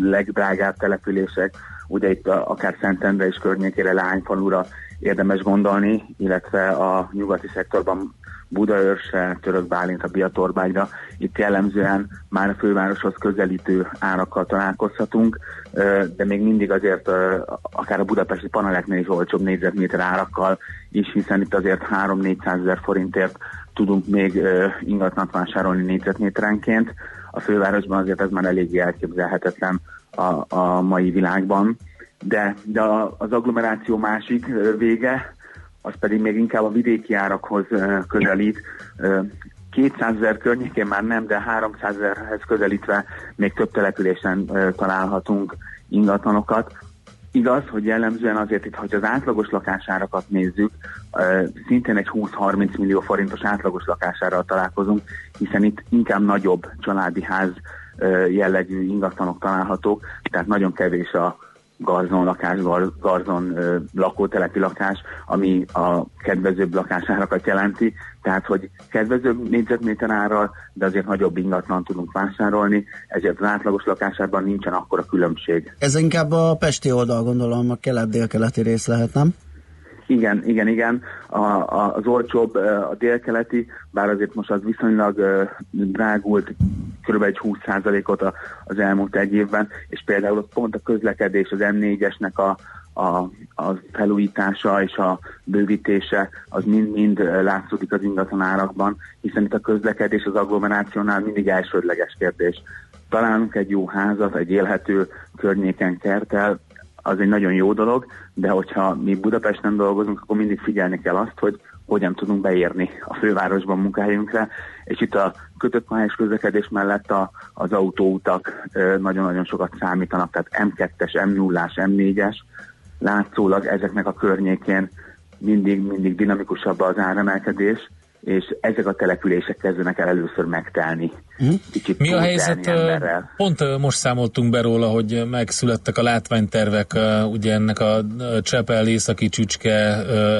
legdrágább települések, ugye itt akár Szentendre és környékére, Lányfalura érdemes gondolni, illetve a nyugati szektorban Budaörsre, Törökbálintra, Biatorbágyra, itt jellemzően már a fővároshoz közelítő árakkal találkozhatunk, de még mindig azért akár a budapesti paneleknél is olcsóbb négyzetméter árakkal is, hiszen itt azért 300-400 ezer forintért tudunk még ingatlant vásárolni négyzetméterenként. A fővárosban azért ez már eléggé elképzelhetetlen a mai világban, de az agglomeráció másik vége, az pedig még inkább a vidéki árakhoz közelít. 200 ezer környékén már nem, de 300 ezerhez közelítve még több településen találhatunk ingatlanokat. Igaz, hogy jellemzően azért itt, hogy az átlagos lakásárakat nézzük, szintén egy 20-30 millió forintos átlagos lakásárral találkozunk, hiszen itt inkább nagyobb családi ház jellegű ingatlanok találhatók, tehát nagyon kevés a garzon lakótelepi lakás, ami a kedvezőbb lakásárakat jelenti, tehát hogy kedvezőbb négyzetméter árral, de azért nagyobb ingatlan tudunk vásárolni, ezért az átlagos lakásárban nincsen akkora különbség. Ez inkább a pesti oldal, gondolom, a kelet-délkeleti rész lehet, nem? Igen. Az olcsóbb a délkeleti, bár azért most az viszonylag drágult, kb. Egy 20%-ot az elmúlt egy évben, és például ott pont a közlekedés, az M4-esnek a felújítása és a bővítése, az mind-mind látszódik az ingatlanárakban, hiszen itt a közlekedés az agglomerációnál mindig elsődleges kérdés. Találunk egy jó házat, egy élhető környéken, kerttel, az egy nagyon jó dolog, de hogyha mi Budapesten dolgozunk, akkor mindig figyelni kell azt, hogy hogyan tudunk beérni a fővárosban munkahelyünkre, és itt a kötött pályás közlekedés mellett az autóutak nagyon-nagyon sokat számítanak, tehát M2-es, M0-as, M4-es, látszólag ezeknek a környékén mindig dinamikusabb az áremelkedés, és ezek a települések kezdenek el először megtelni. Kicsit mi a helyzet? Pont most számoltunk be róla, hogy megszülettek a látványtervek, ugye ennek a Csepel, Északi Csücske,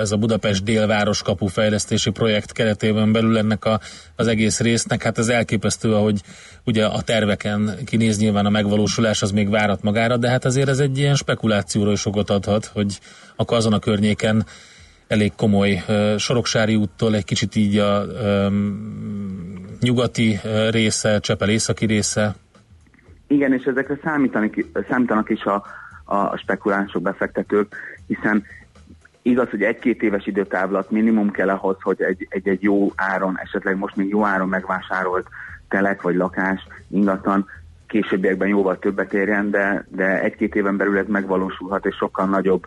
ez a Budapest délváros kapu fejlesztési projekt keretében belül ennek az egész résznek, hát ez elképesztő, ahogy ugye a terveken kinéz, nyilván a megvalósulás az még várat magára, de hát azért ez egy ilyen spekulációra is okot adhat, hogy akkor azon a környéken elég komoly Soroksári úttól egy kicsit így a nyugati része, Csepel északi része. Igen, és ezekre számítanak is a spekulánsok, befektetők, hiszen igaz, hogy egy-két éves időtávlat minimum kell ahhoz, hogy egy jó áron, esetleg most még jó áron megvásárolt telek vagy lakás, ingatlan későbbiekben jóval többet érjen, de egy-két éven belül ez megvalósulhat, és sokkal nagyobb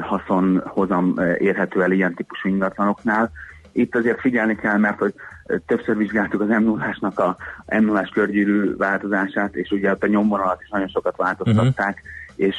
haszonhozam érhető el ilyen típusú ingatlanoknál. Itt azért figyelni kell, mert hogy többször vizsgáltuk az M0-ásnak a M0-ás körgyűrű változását, és ugye ott a nyomvonalat is nagyon sokat változtatták, és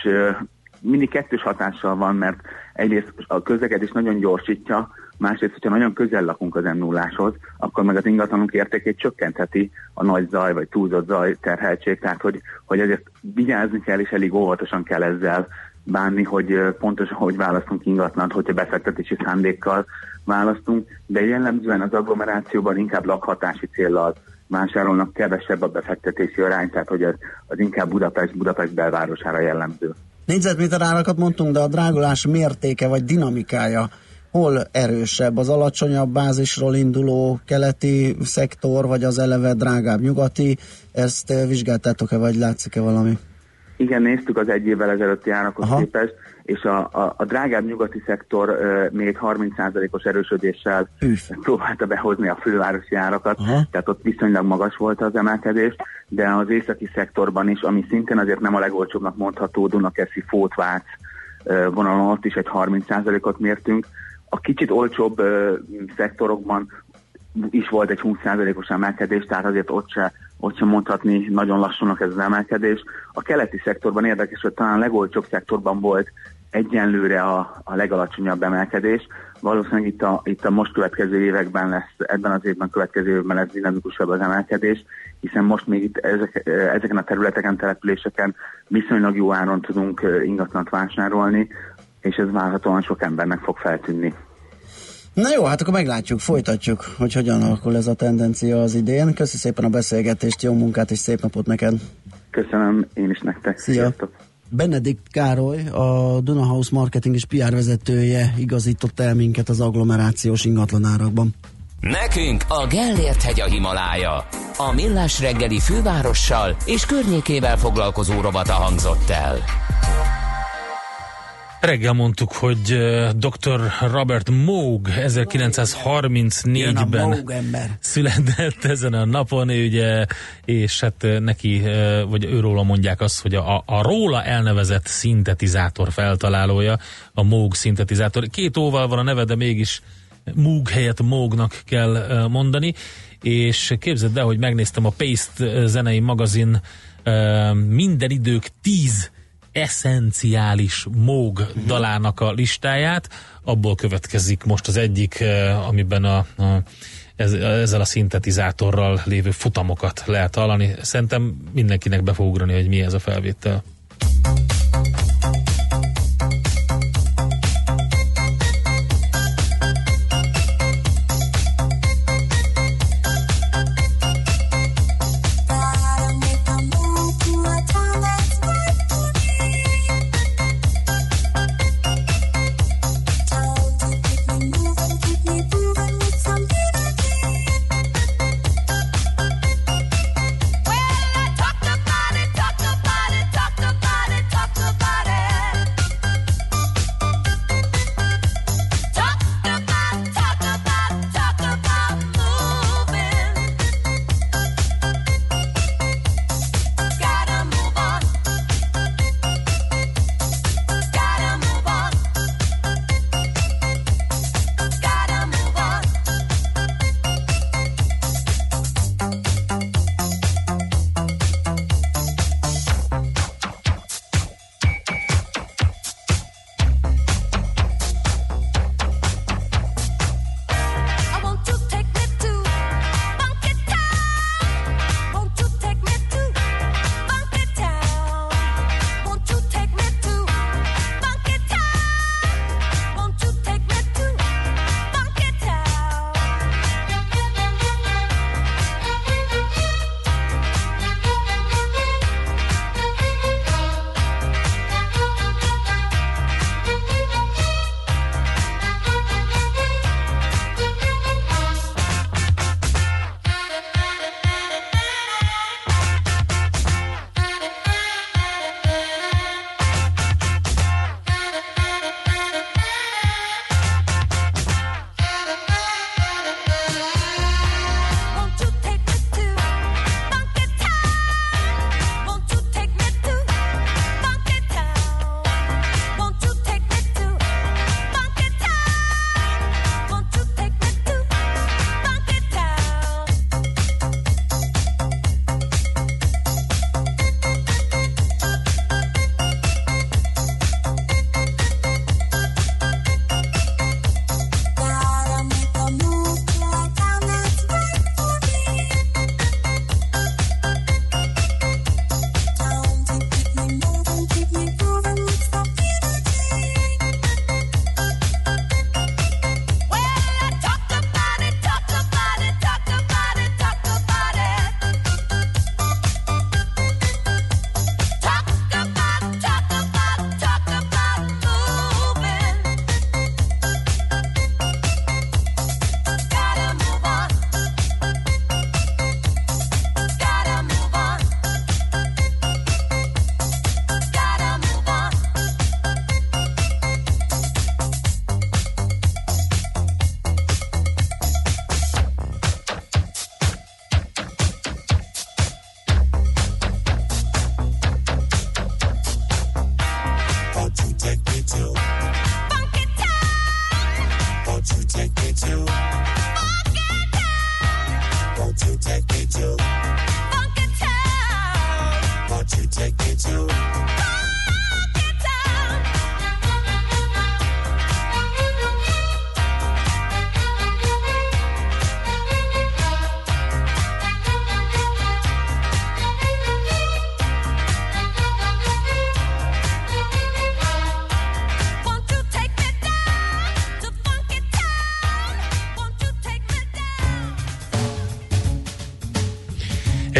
mindig kettős hatással van, mert egyrészt a közlekedés nagyon gyorsítja, másrészt, hogyha nagyon közel lakunk az M0-áshoz, akkor meg az ingatlanunk értékét csökkentheti a nagy zaj, vagy túlzott zaj terheltség, tehát hogy ezért vigyázni kell, és elég óvatosan kell ezzel bánni, hogy pontosan hogy választunk ingatlant, hogyha befektetési szándékkal választunk, de jellemzően az agglomerációban inkább lakhatási céllal vásárolnak, kevesebb a befektetési arány, tehát hogy az inkább Budapest belvárosára jellemző. Négyzetméter árakat mondtunk, de a drágulás mértéke vagy dinamikája hol erősebb? Az alacsonyabb bázisról induló keleti szektor, vagy az eleve drágább nyugati? Ezt vizsgáltátok-e, vagy látszik-e valami? Igen, néztük az egy évvel ezelőtti árakhoz képest, és a drágább nyugati szektor még 30%-os erősödéssel próbálta behozni a fővárosi árakat, tehát ott viszonylag magas volt az emelkedés, de az északi szektorban is, ami szintén azért nem a legolcsóbbnak mondható, Dunakeszi, Fótvác vonalon ott is egy 30%-ot mértünk. A kicsit olcsóbb szektorokban is volt egy 20%-os emelkedés, tehát azért ott sem mondhatni, nagyon lassúnak ez az emelkedés. A keleti szektorban érdekes, hogy talán a legolcsóbb szektorban volt egyenlőre a legalacsonyabb emelkedés. Valószínűleg itt a most következő években lesz, ebben az évben, következő évben lesz dinamikusabb az emelkedés, hiszen most még itt ezeken a területeken, településeken viszonylag jó áron tudunk ingatlant vásárolni, és ez várhatóan sok embernek fog feltűnni. Na jó, hát akkor meglátjuk, folytatjuk, hogy hogyan alakul ez a tendencia az idén. Köszi szépen a beszélgetést, jó munkát és szép napot neked! Köszönöm, én is nektek. Szia! Sziasztok. Benedik Károly, a Dunahouse marketing és PR vezetője igazított el minket az agglomerációs ingatlanárakban. Nekünk a Gellért-hegy a Himalája. A Millás reggeli fővárossal és környékével foglalkozó rovata hangzott el. Reggel mondtuk, hogy Dr. Robert Moog 1934-ben született ezen a napon, ugye, és hát neki, vagy őróla mondják azt, hogy a róla elnevezett szintetizátor feltalálója, a Moog szintetizátor. Két óval van a neve, de mégis Moog helyett Moognak kell mondani, és képzeld el, hogy megnéztem a Paste zenei magazin minden idők 10 eszenciális Moog dalának a listáját, abból következik most az egyik, amiben ezzel a szintetizátorral lévő futamokat lehet hallani. Szerintem mindenkinek be fog ugrani, hogy mi ez a felvétel.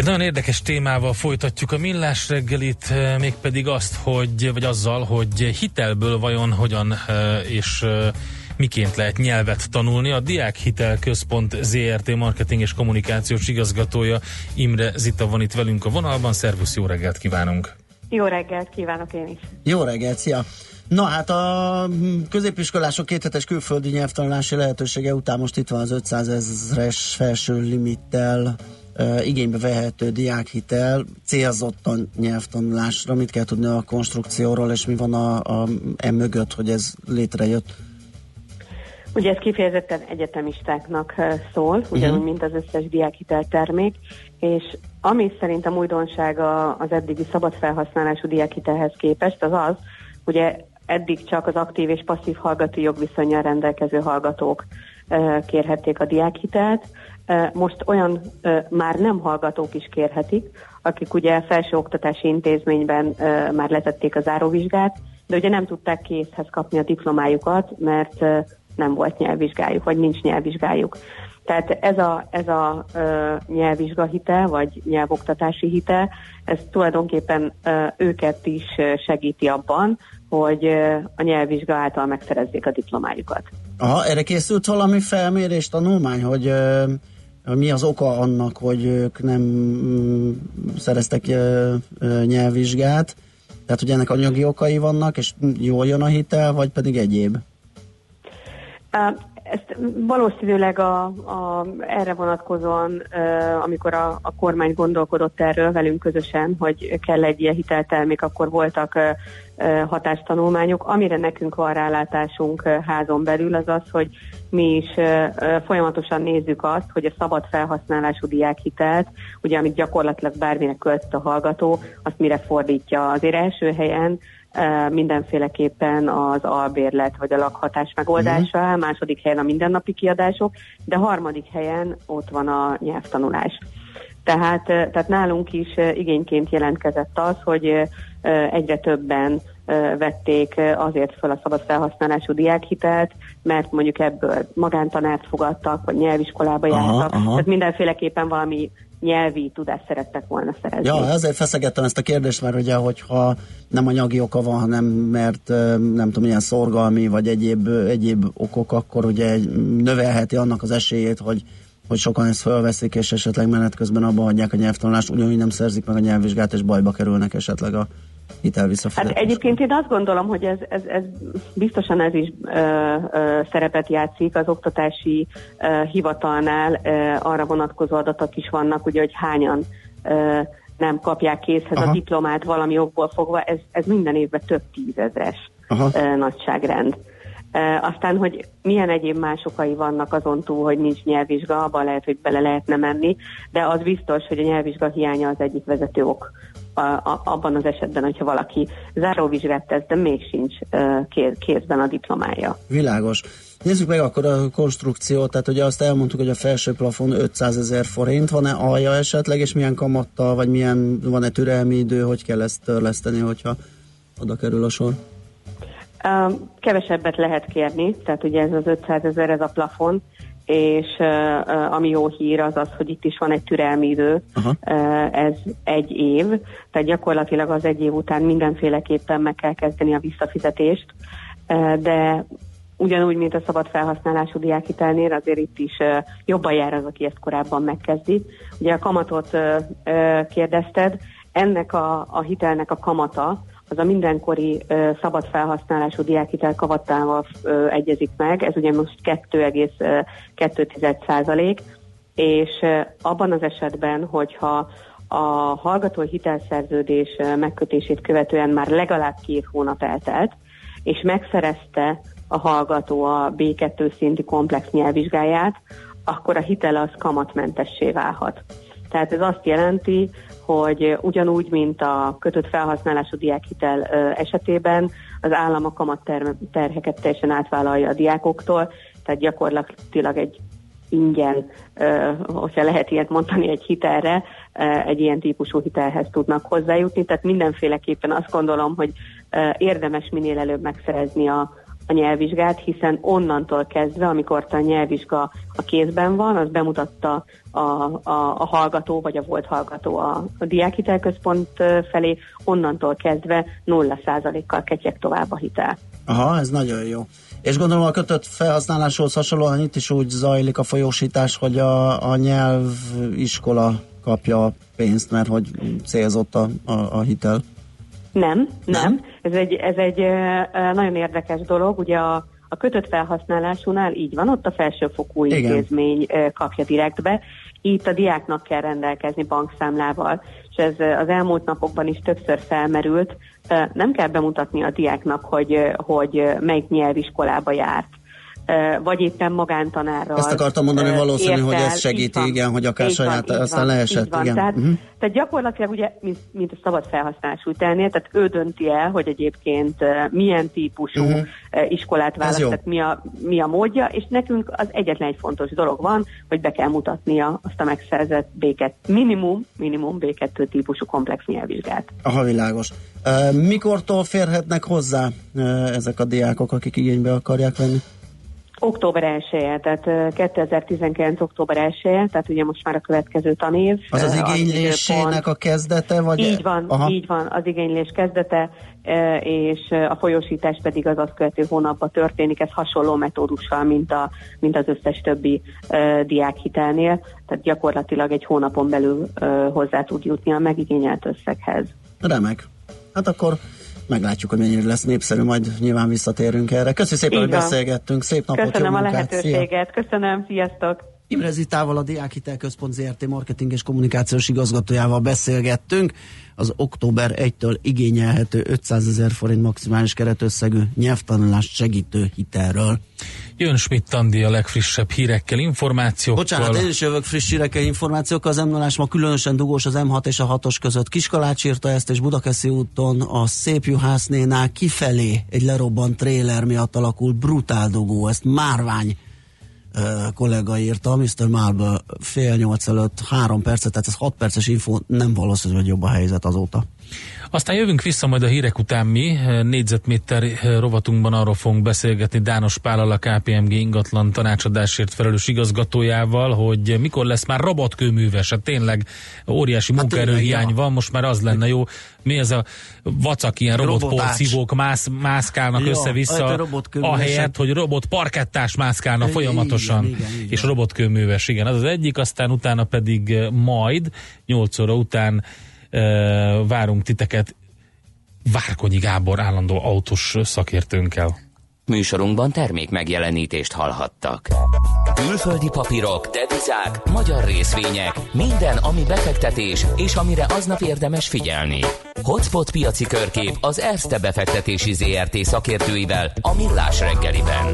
Nagyon érdekes témával folytatjuk a millás reggelit, mégpedig azt, hogy, vagy azzal, hogy hitelből vajon hogyan és miként lehet nyelvet tanulni. A Diák Hitel Központ ZRT marketing és kommunikációs igazgatója, Imre Zita van itt velünk a vonalban. Szervusz, jó reggelt kívánunk! Jó reggelt kívánok én is! Jó reggelt, szia! Na hát a középiskolások kéthetes külföldi nyelvtanulási lehetősége után most itt van az 500 000-es felső limittel igénybe vehető diákhitel célzottan nyelvtanulásra. Mit kell tudni a konstrukcióról, és mi van a mögött, hogy ez létrejött? Ugye ez kifejezetten egyetemistáknak szól, ugyanúgy, mint az összes diákhitel termék, és ami szerintem újdonsága az eddigi szabad felhasználású diákhitelhez képest az az, ugye eddig csak az aktív és passzív hallgatói jogviszonnyal rendelkező hallgatók kérhették a diákhitelt, most olyan már nem hallgatók is kérhetik, akik ugye felsőoktatási intézményben már letették a záróvizsgát, de ugye nem tudták készhez kapni a diplomájukat, mert nem volt nyelvvizsgájuk, vagy nincs nyelvvizsgájuk. Tehát ez a nyelvvizsgahitel, vagy nyelvoktatási hitel, ez tulajdonképpen őket is segíti abban, hogy a nyelvvizsga által megszerezzék a diplomájukat. Aha, erre készült valami felmérés, tanulmány, hogy mi az oka annak, hogy ők nem szereztek nyelvvizsgát, tehát hogy ennek anyagi okai vannak, és jól jön a hitel, vagy pedig egyéb? Ezt valószínűleg erre vonatkozóan, amikor a kormány gondolkodott erről velünk közösen, hogy kell egy ilyen hiteltermék, akkor voltak hatástanulmányok. Amire nekünk van rálátásunk házon belül, az az, hogy mi is folyamatosan nézzük azt, hogy a szabad felhasználású diákhitelt, ugye amit gyakorlatilag bárminek költött a hallgató, azt mire fordítja. Azért első helyen mindenféleképpen az albérlet vagy a lakhatás megoldása, második helyen a mindennapi kiadások, de harmadik helyen ott van a nyelvtanulás. Tehát nálunk is igényként jelentkezett az, hogy egyre többen vették azért fel a szabad felhasználású diákhitelt, mert mondjuk ebből magántanárt fogadtak, vagy nyelviskolába jártak, tehát mindenféleképpen valami nyelvi tudást szerettek volna szerezni. Ja, azért feszegettem ezt a kérdést, mert ugye, hogyha nem anyagi oka van, hanem mert nem tudom, ilyen szorgalmi, vagy egyéb okok, akkor ugye növelheti annak az esélyét, hogy sokan ezt felveszik, és esetleg menet közben abba hagyják a nyelvtanulást, ugyanúgy nem szerzik meg a nyelvvizsgát, és bajba kerülnek esetleg a hitel visszafizetésre. Hát egyébként én azt gondolom, hogy ez biztosan ez is szerepet játszik. Az oktatási hivatalnál arra vonatkozó adatok is vannak, ugye, hogy hányan nem kapják készhez a diplomát valami okból fogva, ez minden évben több tízezres nagyságrend. Aztán, hogy milyen egyéb más okai vannak azon túl, hogy nincs nyelvvizsga, abban lehet, hogy bele lehetne menni, de az biztos, hogy a nyelvvizsga hiánya az egyik vezető ok. Abban az esetben, hogyha valaki záróvizsgát tesz, de még sincs kézben a diplomája. Világos. Nézzük meg akkor a konstrukciót, tehát ugye azt elmondtuk, hogy a felső plafon 500 000 forint, van-e alja esetleg, és milyen kamattal, vagy van-e türelmi idő, hogy kell ezt törleszteni, hogyha oda kerül a sor? Kevesebbet lehet kérni, tehát ugye ez az 500 000, ez a plafon, és ami jó hír az az, hogy itt is van egy türelmi idő, ez egy év, tehát gyakorlatilag az egy év után mindenféleképpen meg kell kezdeni a visszafizetést, de ugyanúgy, mint a szabad felhasználású diákhitelnél, azért itt is jobban jár az, aki ezt korábban megkezdi. Ugye a kamatot kérdezted, ennek a hitelnek a kamata, az a mindenkori szabad felhasználású diákhitel kamatával egyezik meg, ez ugye most 2,2%, és abban az esetben, hogyha a hallgatói hitelszerződés megkötését követően már legalább 2 hónap eltelt, és megszerezte a hallgató a B2 szintű komplex nyelvvizsgáját, akkor a hitel az kamatmentessé válhat. Tehát ez azt jelenti, hogy ugyanúgy, mint a kötött felhasználású diákhitel esetében, az állam a kamatterheket teljesen átvállalja a diákoktól, tehát gyakorlatilag egy ingyen, hogyha lehet ilyet mondani, egy hitelre, egy ilyen típusú hitelhez tudnak hozzájutni. Tehát mindenféleképpen azt gondolom, hogy érdemes minél előbb megszerezni a a nyelvvizsgát, hiszen onnantól kezdve, amikor a nyelvvizsga a kézben van, az bemutatta a hallgató, vagy a volt hallgató a diákhitelközpont felé, onnantól kezdve 0%-kal ketyeg tovább a hitel. Aha, ez nagyon jó. És gondolom a kötött felhasználáshoz hasonlóan itt is úgy zajlik a folyósítás, hogy a nyelviskola kapja a pénzt, mert hogy célzott a hitel. Nem. Ez egy nagyon érdekes dolog, ugye a kötött felhasználásúnál így van, ott a felsőfokú intézmény kapja direktbe, itt a diáknak kell rendelkezni bankszámlával, és ez az elmúlt napokban is többször felmerült, nem kell bemutatni a diáknak, hogy melyik nyelviskolába járt, vagy éppen magántanárral. Ezt akartam mondani, valószínű, hogy ez segíti, igen, hogy akár saját, aztán leesett. Igen. Tehát gyakorlatilag ugye, mint a szabad felhasználású hitelnél, tehát ő dönti el, hogy egyébként milyen típusú iskolát választ, tehát mi a módja, és nekünk az egyetlen egy fontos dolog van, hogy be kell mutatnia azt a megszerzett B2, minimum B2 típusú komplex nyelvvizsgát. Aha, világos. Mikortól férhetnek hozzá ezek a diákok, akik igénybe akarják venni? Október 1-e, tehát 2019. október 1-e, tehát ugye most már a következő tanév. Az az igénylésének a kezdete? Vagy így van, az igénylés kezdete, és a folyósítás pedig az azt követő hónapban történik, ez hasonló metódussal, mint az összes többi diákhitelnél, tehát gyakorlatilag egy hónapon belül hozzá tud jutni a megigényelt összeghez. Remek. Hát akkor meglátjuk, hogy mennyire lesz népszerű, majd nyilván visszatérünk erre. Köszönöm szépen, hogy beszélgettünk. Szép napot, köszönöm a lehetőséget. Szia. Köszönöm, sziasztok! Imre Zitával, a Diákhitelközpont ZRT marketing és kommunikációs igazgatójával beszélgettünk. Az október 1-től igényelhető 500 000 forint maximális keretösszegű nyelvtanulást segítő hitelről. Jön Schmidt Andi a legfrissebb hírekkel, információkkal. Bocsánat, én is jövök friss hírekkel, információkkal. Az M0-ás ma különösen dugós az M6 és a 6-os között. Kiskalács írta ezt, és Budakeszi úton a Szépjuhásznénál kifelé egy lerobbant tréler miatt alakult brutál dugó. Ezt Márvány kollega írta, Mr. Marble 7:30 előtt 3 percet, tehát ez 6 perces info, nem valószínű, hogy jobb a helyzet azóta. Aztán jövünk vissza majd a hírek után mi, négyzetméter rovatunkban arról fogunk beszélgetni Dános Pállal, a KPMG ingatlan tanácsadásért felelős igazgatójával, hogy mikor lesz már robotkőműves, hát tényleg óriási munkaerőhiány van, most már az lenne jó, mi ez a vacak ilyen robotporcivók mászkálnak össze-vissza, ahelyett, hogy robotparkettás mászkálna folyamatosan, igen. És robotkőműves, igen, az az egyik, aztán utána pedig majd 8 óra után várunk titeket Várkonyi Gábor állandó autós szakértőnkkel. Műsorunkban termék megjelenítést hallhattak. Külföldi papírok, devizák, magyar részvények, minden, ami befektetés és amire aznap érdemes figyelni. Hotspot piaci körkép az Erste befektetési ZRT szakértőivel a Millás reggeliben.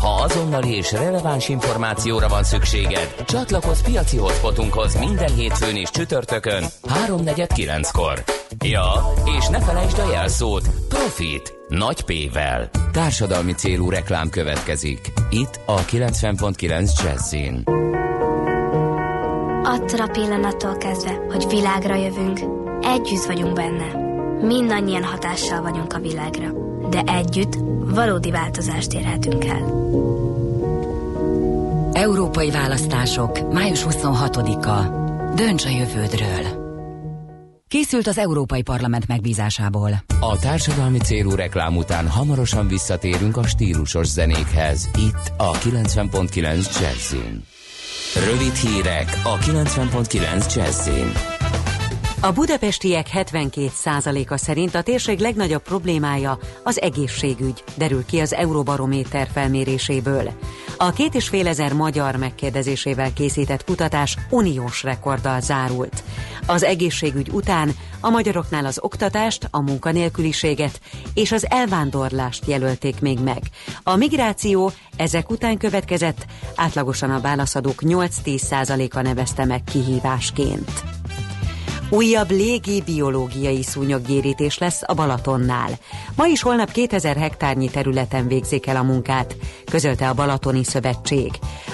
Ha azonnali és releváns információra van szükséged, csatlakozz piaci hotspotunkhoz minden hétfőn és csütörtökön 3:49-kor. Ja, és ne felejtsd a jelszót, Profit! Nagy P-vel. Társadalmi célú reklám következik. Itt a 90.9 Jazzin. Attól a pillanattól kezdve, hogy világra jövünk, együtt vagyunk benne. Mindannyian hatással vagyunk a világra, de együtt valódi változást érhetünk el. Európai választások, május 26-a. Dönts a jövődről. Készült az Európai Parlament megbízásából. A társadalmi célú reklám után hamarosan visszatérünk a stílusos zenékhez. Itt a 90.9 Jazzin. Rövid hírek a 90.9 Jazzin. A budapestiek 72%-a szerint a térség legnagyobb problémája az egészségügy, derül ki az Eurobarométer felméréséből. A 2500 magyar megkérdezésével készített kutatás uniós rekorddal zárult. Az egészségügy után a magyaroknál az oktatást, a munkanélküliséget és az elvándorlást jelölték még meg. A migráció ezek után következett, átlagosan a válaszadók 8-10%-a nevezte meg kihívásként. Újabb légi biológiai szúnyoggyérítés lesz a Balatonnál. Ma is holnap 2000 hektárnyi területen végzik el a munkát, közölte a Balatoni Szövetség.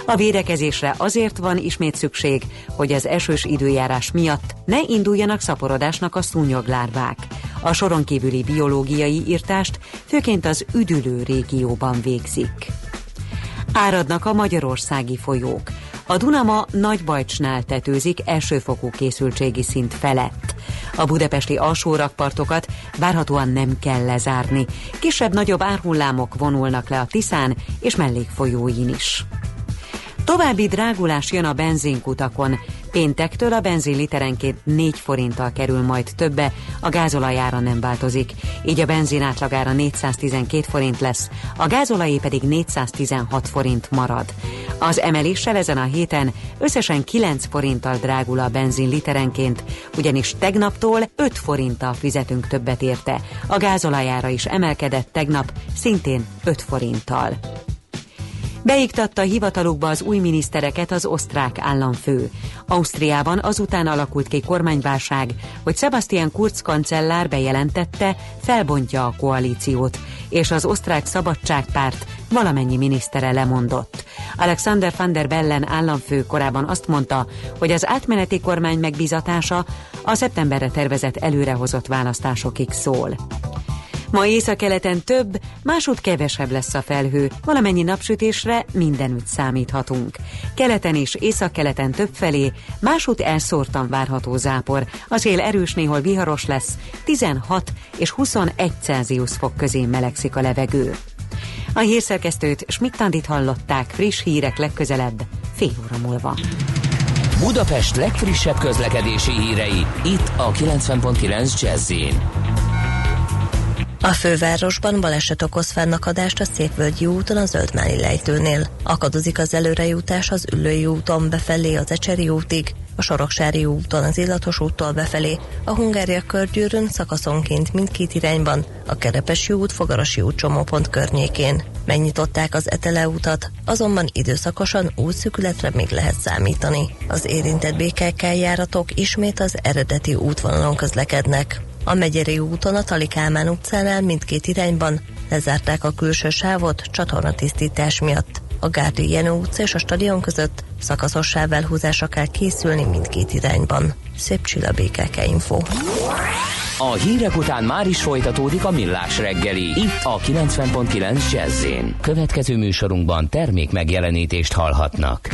A védekezésre azért van ismét szükség, hogy az esős időjárás miatt ne induljanak szaporodásnak a szúnyoglárvák. A soron kívüli biológiai írtást főként az üdülő régióban végzik. Áradnak a magyarországi folyók. A Duna ma Nagybajcsnál tetőzik elsőfokú készültségi szint felett. A budapesti alsórakpartokat várhatóan nem kell lezárni. Kisebb-nagyobb árhullámok vonulnak le a Tiszán és mellékfolyóin is. További drágulás jön a benzinkutakon. Péntektől a benzin literenként 4 forinttal kerül majd többe, a gázolaj ára nem változik. Így a benzin átlagára 412 forint lesz, a gázolajé pedig 416 forint marad. Az emeléssel ezen a héten összesen 9 forinttal drágul a benzin literenként, ugyanis tegnaptól 5 forinttal fizetünk többet érte. A gázolaj ára is emelkedett tegnap, szintén 5 forinttal. Beiktatta hivatalukba az új minisztereket az osztrák államfő. Ausztriában azután alakult ki kormányválság, hogy Sebastian Kurz kancellár bejelentette, felbontja a koalíciót, és az osztrák szabadságpárt valamennyi minisztere lemondott. Alexander van der Bellen államfő korábban azt mondta, hogy az átmeneti kormány megbízatása a szeptemberre tervezett előrehozott választásokig szól. Ma északkeleten több, másút kevesebb lesz a felhő, valamennyi napsütésre mindenütt számíthatunk. Keleten és északkeleten többfelé, másút elszórtan várható zápor, a szél erős, néhol viharos lesz, 16 és 21 Celsius fok közé melegszik a levegő. A hírszerkesztőt, Schmidt Andit hallották, friss hírek legközelebb, fél óra múlva. Budapest legfrissebb közlekedési hírei, itt a 90.9 Jazz-in. A fővárosban baleset okoz fennakadást a Szépvölgyi úton a Zöldmáni lejtőnél. Akadozik az előrejutás az Üllői úton befelé az Ecseri útig, a Soroksári úton az Illatos úttól befelé, a Hungária körgyűrűn szakaszonként mindkét irányban, a Kerepesi út Fogarasi út csomópont környékén. Megnyitották az Etele utat, azonban időszakosan útszükületre még lehet számítani. Az érintett BKK járatok ismét az eredeti útvonalon közlekednek. A Megyeri úton a Thaly Kálmán utcánál mindkét irányban lezárták a külső sávot csatornatisztítás miatt. A Gárdi Jenő utca és a stadion között szakaszos sávelhúzásra kell készülni mindkét irányban. Szép Csilla, BKK Info. A hírek után már is folytatódik a Millás reggeli. Itt a 90.9 Jazz-én. Következő műsorunkban termék megjelenítést hallhatnak.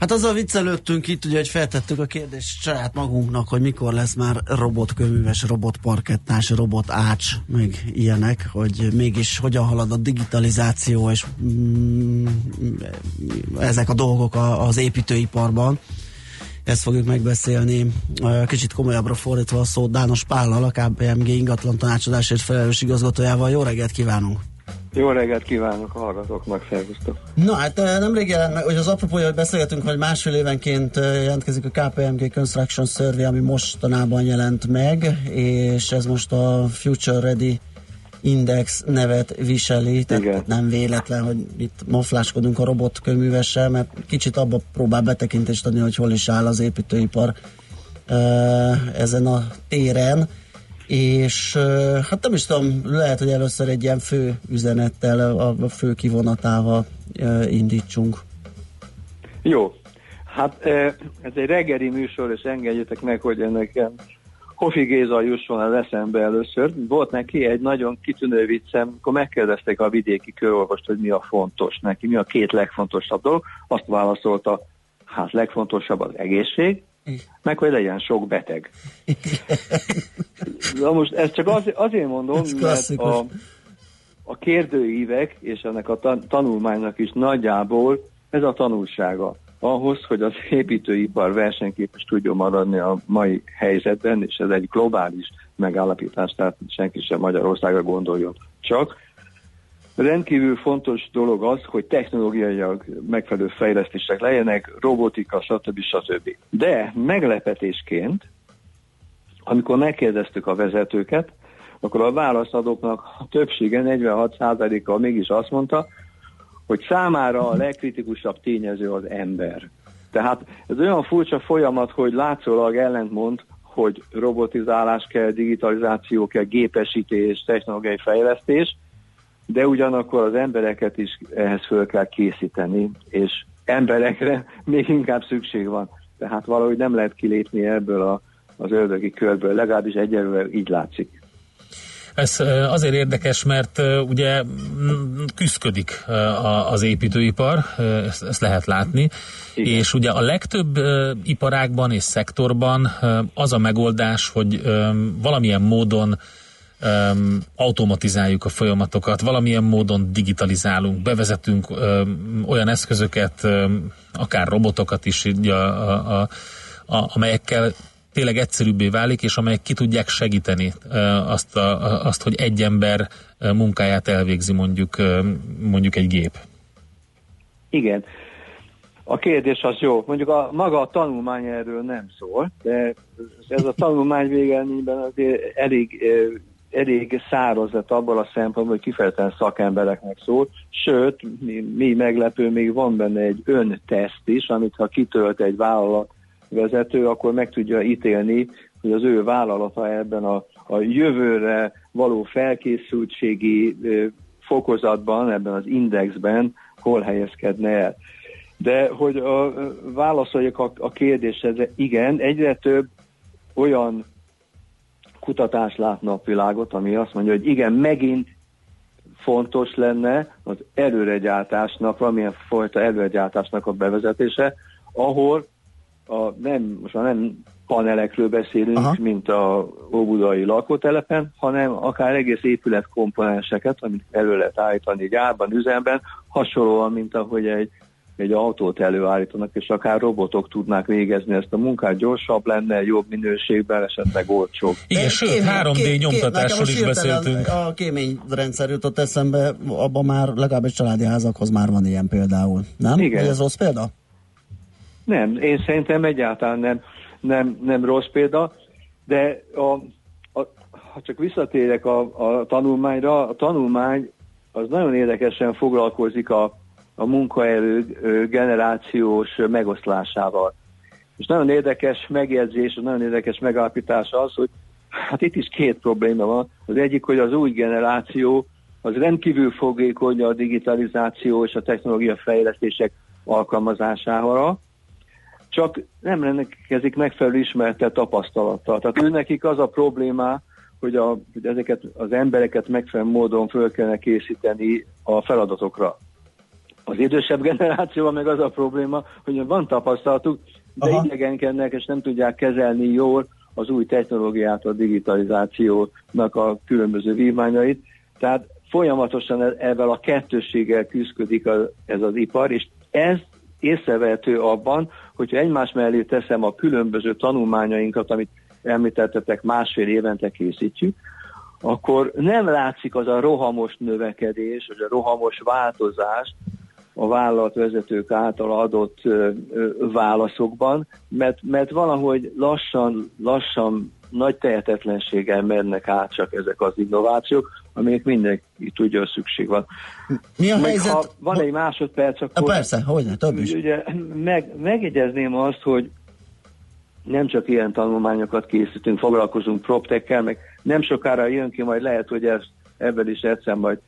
Hát azzal viccelődtünk itt, ugye, hogy feltettük a kérdést saját magunknak, hogy mikor lesz már robotkövműves, robotparkettás, robotács, meg ilyenek, hogy mégis hogyan halad a digitalizáció és ezek a dolgok az építőiparban. Ezt fogjuk megbeszélni. Kicsit komolyabbra fordítva a szót Dános Pállal, a KPMG ingatlan tanácsadásért felelős igazgatójával. Jó reggelt kívánunk! Jó reggelt kívánok a hallgatóknak, szervusztok! Na hát nemrég jelent meg, hogy az apropója, hogy beszélgetünk, hogy másfél évenként jelentkezik a KPMG Construction Survey, ami mostanában jelent meg, és ez most a Future Ready Index nevet viseli, tehát nem véletlen, hogy itt mafláskodunk a robotkőművessel, mert kicsit abba próbál betekintést adni, hogy hol is áll az építőipar ezen a téren. És hát nem is tudom, lehet, hogy először egy ilyen fő üzenettel, a fő kivonatával indítsunk. Jó, hát ez egy reggeli műsor, és engedjétek meg, hogy nekem Hofi Géza jusson az eszembe először. Volt neki egy nagyon kitűnő viccem, amikor megkérdezték a vidéki körorvost, hogy mi a fontos neki, mi a két legfontosabb dolog. Azt válaszolta, hát legfontosabb az egészség, meg hogy legyen sok beteg. Na most ezt csak azért mondom, mert a kérdőívek és ennek a tanulmánynak is nagyjából ez a tanulsága. Ahhoz, hogy az építőipar versenyképes tudjon maradni a mai helyzetben, és ez egy globális megállapítás, tehát senki sem Magyarországra gondoljon csak. Rendkívül fontos dolog az, hogy technológiailag megfelelő fejlesztések legyenek, robotika, stb. Stb. De meglepetésként, amikor megkérdeztük a vezetőket, akkor a válaszadóknak a többsége, 46%-a mégis azt mondta, hogy számára a legkritikusabb tényező az ember. Tehát ez olyan furcsa folyamat, hogy látszólag ellentmond, hogy robotizálás kell, digitalizáció kell, gépesítés, technológiai fejlesztés, de ugyanakkor az embereket is ehhez föl kell készíteni, és emberekre még inkább szükség van. Tehát valahogy nem lehet kilépni ebből az ördögi körből, legalábbis egyelőre így látszik. Ez azért érdekes, mert ugye küszködik az építőipar, ezt lehet látni, igen. És ugye a legtöbb iparágban és szektorban az a megoldás, hogy valamilyen módon automatizáljuk a folyamatokat, valamilyen módon digitalizálunk, bevezetünk olyan eszközöket, akár robotokat is, amelyekkel tényleg egyszerűbbé válik, és amelyek ki tudják segíteni azt, hogy egy ember munkáját elvégzi mondjuk egy gép. Igen. A kérdés az jó. Mondjuk maga a tanulmány erről nem szól, de ez a tanulmány végeredményben azért elég száraz lett abban a szempontból, hogy kifejezetten szakembereknek szól, sőt, mi meglepő, még van benne egy önteszt is, amit ha kitölt egy vállalat vezető, akkor meg tudja ítélni, hogy az ő vállalata ebben a jövőre való felkészültségi fokozatban, ebben az indexben hol helyezkedne el. De hogy válaszoljak a kérdéshez, igen, egyre több olyan kutatás lát napvilágot, ami azt mondja, hogy igen, megint fontos lenne az előregyártásnak, valamilyen fajta előregyártásnak a bevezetése, ahol most már nem panelekről beszélünk, aha, mint a óbudai lakótelepen, hanem akár egész épületkomponenseket, amit elő lehet állítani gyárban, üzemben, hasonlóan, mint ahogy egy autót előállítanak, és akár robotok tudnák végezni ezt a munkát, gyorsabb lenne, jobb minőségben, esetleg olcsóbb. Igen, sőt, 3D nyomtatásról is beszéltünk. A kéményrendszer jutott eszembe, abban már legalább egy családi házakhoz már van ilyen például, nem? Igen. Ez rossz példa? Nem, én szerintem egyáltalán nem rossz példa, de ha csak visszatérek a tanulmányra, a tanulmány az nagyon érdekesen foglalkozik a munkaerő generációs megoszlásával. És nagyon érdekes megállapítás az, hogy Hát itt is két probléma van. Az egyik, hogy az új generáció az rendkívül fogékony a digitalizáció és a technológia fejlesztések alkalmazására, csak nem rendelkezik megfelelő ismerete tapasztalattal. Tehát őnekik az a problémá, hogy, hogy ezeket az embereket megfelelő módon föl kellene készíteni a feladatokra. Az idősebb generációban meg az a probléma, hogy van tapasztalatuk, de idegenkednek és nem tudják kezelni jól az új technológiát, a digitalizációnak a különböző vívmányait. Tehát folyamatosan ezzel a kettősséggel küzdik ez az ipar, és ez észrevehető abban, hogyha egymás mellé teszem a különböző tanulmányainkat, amit említettetek, másfél évente készítjük, akkor nem látszik az a rohamos növekedés, az a rohamos változás a vállalatvezetők által adott válaszokban, mert valahogy lassan nagy tehetetlenséggel mennek át csak ezek az innovációk, amelyek mindenki tudja, hogy szükség van. Mi a helyzet? Ha van egy másodperc, akkor... Persze, hogyne, több is. Ugye, megjegyezném azt, hogy nem csak ilyen tanulmányokat készítünk, foglalkozunk proptekkel, meg nem sokára jön ki, majd lehet, hogy ebből is egyszer majd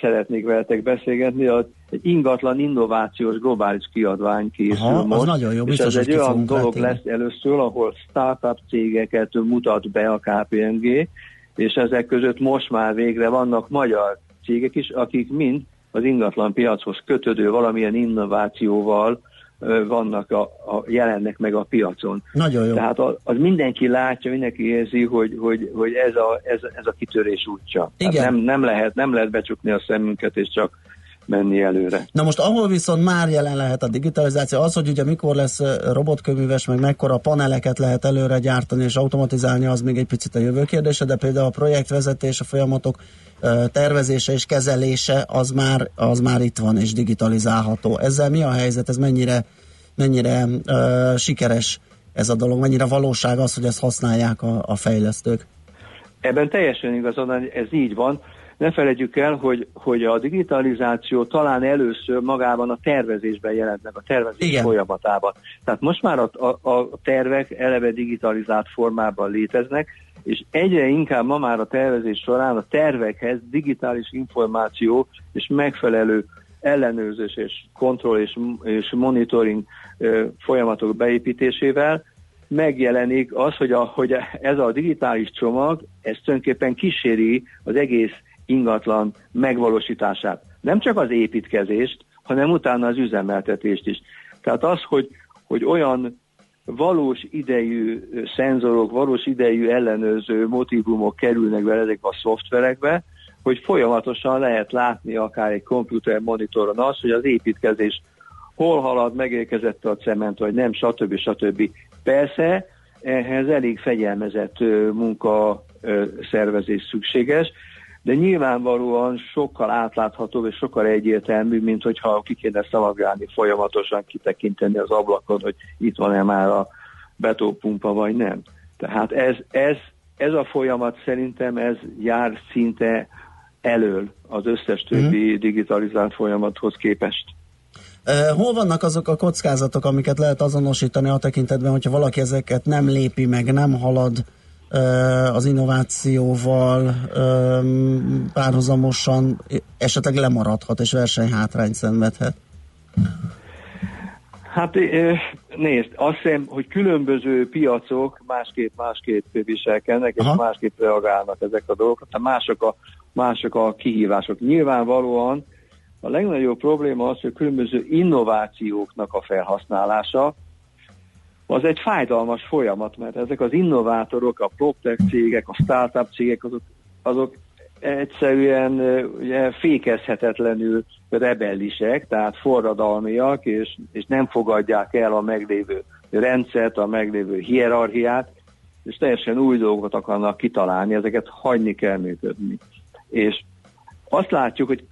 szeretnék veletek beszélgetni, egy ingatlan innovációs globális kiadvány készül most, nagyon jó, biztos, és ez egy olyan dolog lesz először, ahol startup cégeket mutat be a KPMG, és ezek között most már végre vannak magyar cégek is, akik mind az ingatlan piachoz kötődő valamilyen innovációval vannak jelennek meg a piacon. Nagyon jó. Tehát az mindenki látja, mindenki érzi, hogy ez a kitörés útja. Igen. Hát nem lehet becsukni a szemünket, és csak menni előre. Na most, ahol viszont már jelen lehet a digitalizáció, az, hogy ugye mikor lesz robotkőműves, meg mekkora paneleket lehet előre gyártani és automatizálni, az még egy picit a jövő kérdése, de például a projektvezetés, a folyamatok tervezése és kezelése, az már itt van és digitalizálható. Ezzel mi a helyzet? Ez mennyire sikeres ez a dolog? Mennyire valóság az, hogy ezt használják a fejlesztők? Ebben teljesen igazad, ez így van. Ne felejtjük el, hogy a digitalizáció talán először magában a tervezésben jelent meg, a tervezés Igen. folyamatában. Tehát most már a tervek eleve digitalizált formában léteznek, és egyre inkább ma már a tervezés során a tervekhez digitális információ és megfelelő ellenőrzés és kontroll és monitoring folyamatok beépítésével megjelenik az, hogy ez a digitális csomag, ez tulajdonképpen kíséri az egész ingatlan megvalósítását. Nem csak az építkezést, hanem utána az üzemeltetést is. Tehát az, hogy olyan valós idejű szenzorok, valós idejű ellenőrző motívumok kerülnek bele ezekbe a szoftverekbe, hogy folyamatosan lehet látni akár egy komputer monitoron azt, hogy az építkezés hol halad, megérkezett a cement, vagy nem, stb. Stb. Persze, ehhez elég fegyelmezett munkaszervezés szükséges, de nyilvánvalóan sokkal átláthatóbb és sokkal egyértelmű, mint hogyha ki kéne szalagálni folyamatosan, kitekinteni az ablakon, hogy itt van-e már a betópumpa, vagy nem. Tehát ez a folyamat szerintem ez jár szinte elől az összes többi digitalizált folyamathoz képest. Hol vannak azok a kockázatok, amiket lehet azonosítani a tekintetben, hogyha valaki ezeket nem lépi meg, nem halad az innovációval párhuzamosan, esetleg lemaradhat és versenyhátrányt szenvedhet? Hát nézd, azt hiszem, hogy különböző piacok másképp viselkednek, és másképp reagálnak ezek a dolgokat, tehát mások a kihívások. Nyilvánvalóan a legnagyobb probléma az, hogy különböző innovációknak a felhasználása, az egy fájdalmas folyamat, mert ezek az innovátorok, a proptech cégek, a startup cégek, azok egyszerűen ugye, fékezhetetlenül rebellisek, tehát forradalmiak, és nem fogadják el a meglévő rendszert, a meglévő hierarchiát, és teljesen új dolgokat akarnak kitalálni, ezeket hagyni kell működni. És azt látjuk, hogy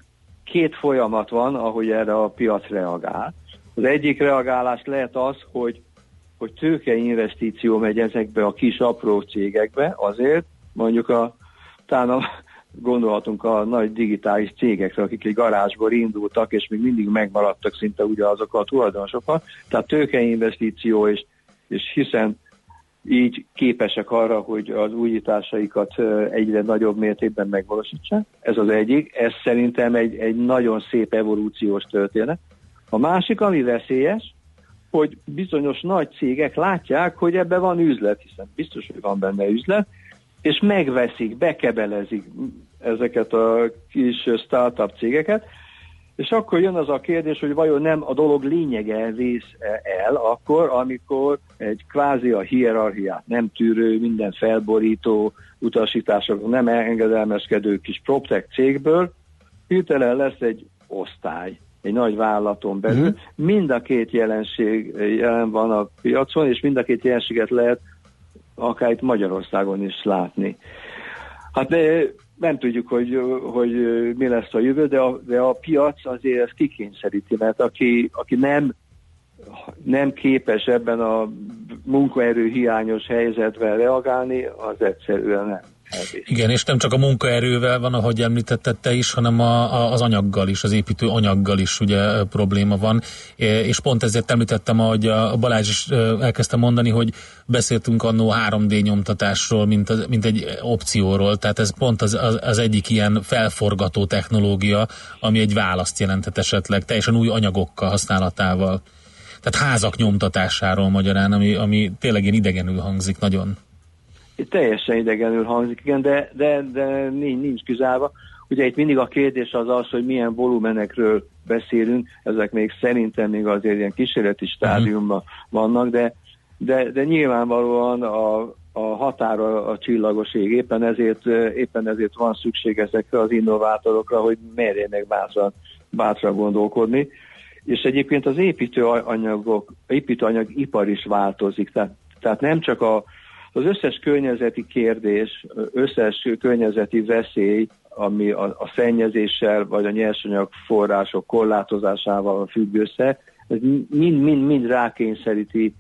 két folyamat van, ahogy erre a piac reagál. Az egyik reagálás lehet az, hogy tőkeinvestíció megy ezekbe a kis apró cégekbe, azért mondjuk gondolhatunk a nagy digitális cégekre, akik egy garázsból indultak, és még mindig megmaradtak szinte ugyanazokkal a tulajdonosokkal, tehát tőkeinvestíció, és hiszen így képesek arra, hogy az újításaikat egyre nagyobb mértékben megvalósítsák. Ez az egyik. Ez szerintem egy nagyon szép evolúciós történet. A másik, ami veszélyes, hogy bizonyos nagy cégek látják, hogy ebben van üzlet, hiszen biztos, hogy van benne üzlet, és megveszik, bekebelezik ezeket a kis startup cégeket, és akkor jön az a kérdés, hogy vajon nem a dolog lényege vész el akkor, amikor egy kvázi a hierarchiát nem tűrő, minden felborító utasításokra nem engedelmeskedő kis proptech cégből hirtelen lesz egy osztály, egy nagy vállalaton belül. Mind a két jelenség jelen van a piacon, és mind a két jelenséget lehet akár itt Magyarországon is látni. Hát nem tudjuk, hogy mi lesz a jövő, de a piac azért ezt kikényszeríti, mert aki nem képes ebben a munkaerő hiányos helyzetben reagálni, az egyszerűen nem. Igen, és nem csak a munkaerővel van, ahogy említetted te is, hanem az anyaggal is, az építő anyaggal is ugye probléma van, és pont ezért említettem, ahogy a Balázs is elkezdte mondani, hogy beszéltünk annó 3D nyomtatásról, mint egy opcióról, tehát ez pont az egyik ilyen felforgató technológia, ami egy választ jelentett esetleg, teljesen új anyagokkal használatával, tehát házak nyomtatásáról magyarán, ami tényleg ilyen idegenül hangzik nagyon. Teljesen idegenül hangzik, igen, de nincs kizárva. Ugye itt mindig a kérdés az, hogy milyen volumenekről beszélünk, ezek még szerintem még azért ilyen kísérleti stádiumban vannak, de nyilvánvalóan a határa a csillagos ég, éppen ezért van szükség ezekre az innovátorokra, hogy merjenek bátran gondolkodni. És egyébként az építőanyagipar is változik, tehát nem csak az összes környezeti kérdés, összes környezeti veszély, ami a szennyezéssel vagy a nyersanyag források korlátozásával függ össze, ez mind rákényszeríti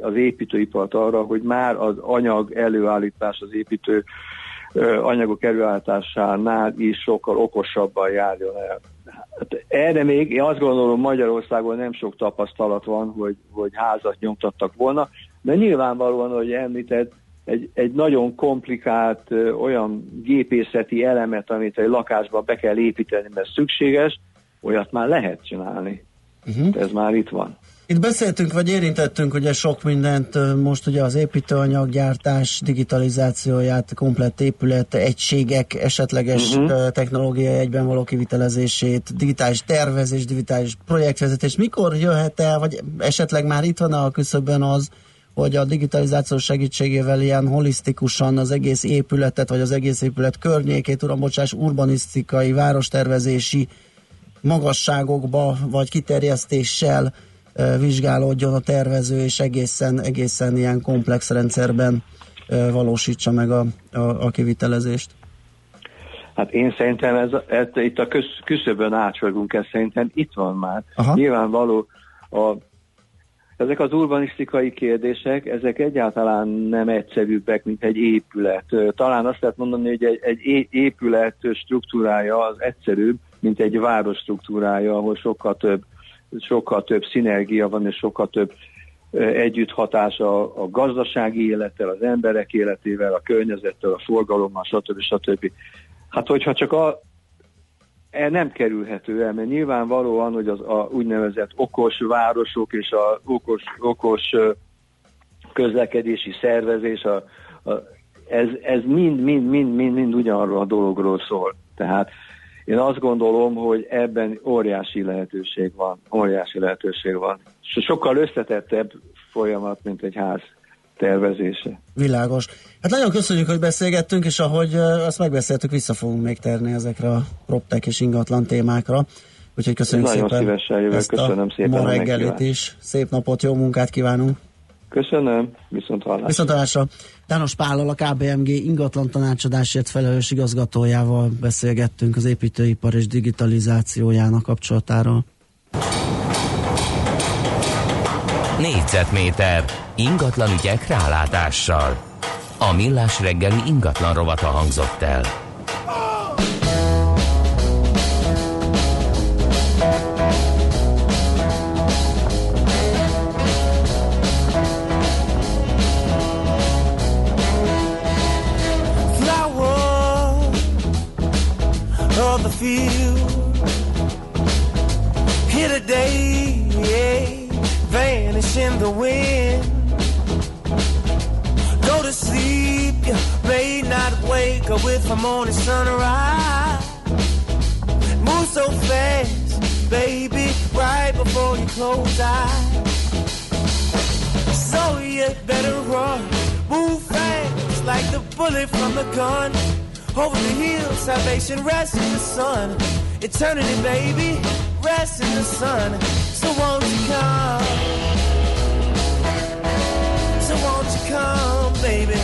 az építőipart arra, hogy már az anyag előállítás, az építő anyagok előállításánál is sokkal okosabban járjon el. Hát erre még én azt gondolom, Magyarországon nem sok tapasztalat van, hogy házat nyomtattak volna, de nyilvánvalóan, ahogy említett, egy nagyon komplikált olyan gépészeti elemet, amit egy lakásba be kell építeni, mert szükséges, olyat már lehet csinálni. Ez már itt van. Itt beszéltünk, vagy érintettünk ugye sok mindent, most ugye az építőanyaggyártás digitalizációját, komplett épület, egységek esetleges technológiai egyben való kivitelezését, digitális tervezés, digitális projektvezetés. Mikor jöhet el, vagy esetleg már itt van a küszöbön az, hogy a digitalizáció segítségével ilyen holisztikusan az egész épületet, vagy az egész épület környékét, urbanisztikai, várostervezési magasságokba, vagy kiterjesztéssel vizsgálódjon a tervező, és egészen ilyen komplex rendszerben valósítsa meg a kivitelezést? Hát én szerintem ez itt a küszöbön átsvergünk, ez szerintem itt van már. Aha. Nyilvánvaló ezek az urbanisztikai kérdések, ezek egyáltalán nem egyszerűbbek, mint egy épület. Talán azt lehet mondani, hogy egy épület struktúrája az egyszerűbb, mint egy város struktúrája, ahol sokkal több szinergia van, és sokkal több együtthatás a gazdasági élettel, az emberek életével, a környezettel, a forgalommal, stb. Hát hogyha csak nem kerülhető el, mert nyilvánvalóan, hogy az úgynevezett okos városok és az okos közlekedési szervezés, ez mind ugyanarról a dologról szól. Tehát én azt gondolom, hogy ebben óriási lehetőség van. Sokkal összetettebb folyamat, mint egy ház tervezése. Világos. Hát nagyon köszönjük, hogy beszélgettünk, és ahogy azt megbeszéltük, vissza fogunk még térni ezekre a proptech és ingatlan témákra. Úgyhogy köszönjük nagyon szépen. Nagyon szívesen jövök, köszönöm szépen. Ma reggelit is. Szép napot, jó munkát kívánunk. Köszönöm, viszonthallásra. Dános Pállal, a KBMG ingatlan tanácsadásért felelős igazgatójával beszélgettünk az építőipar és digitalizációjának kapcsolatáról. Négyzetméter ingatlan ügyek rálátással. A Millás reggeli ingatlan rovata hangzott el. of the field. Here today, vanish in the wind. Go to sleep, you may not wake up with the morning sunrise. Move so fast, baby, right before you close eyes. So you better run, move fast like the bullet from the gun. Over the hill, salvation rests in the sun. Eternity, baby, rests in the sun. So won't you come? So won't you come, baby?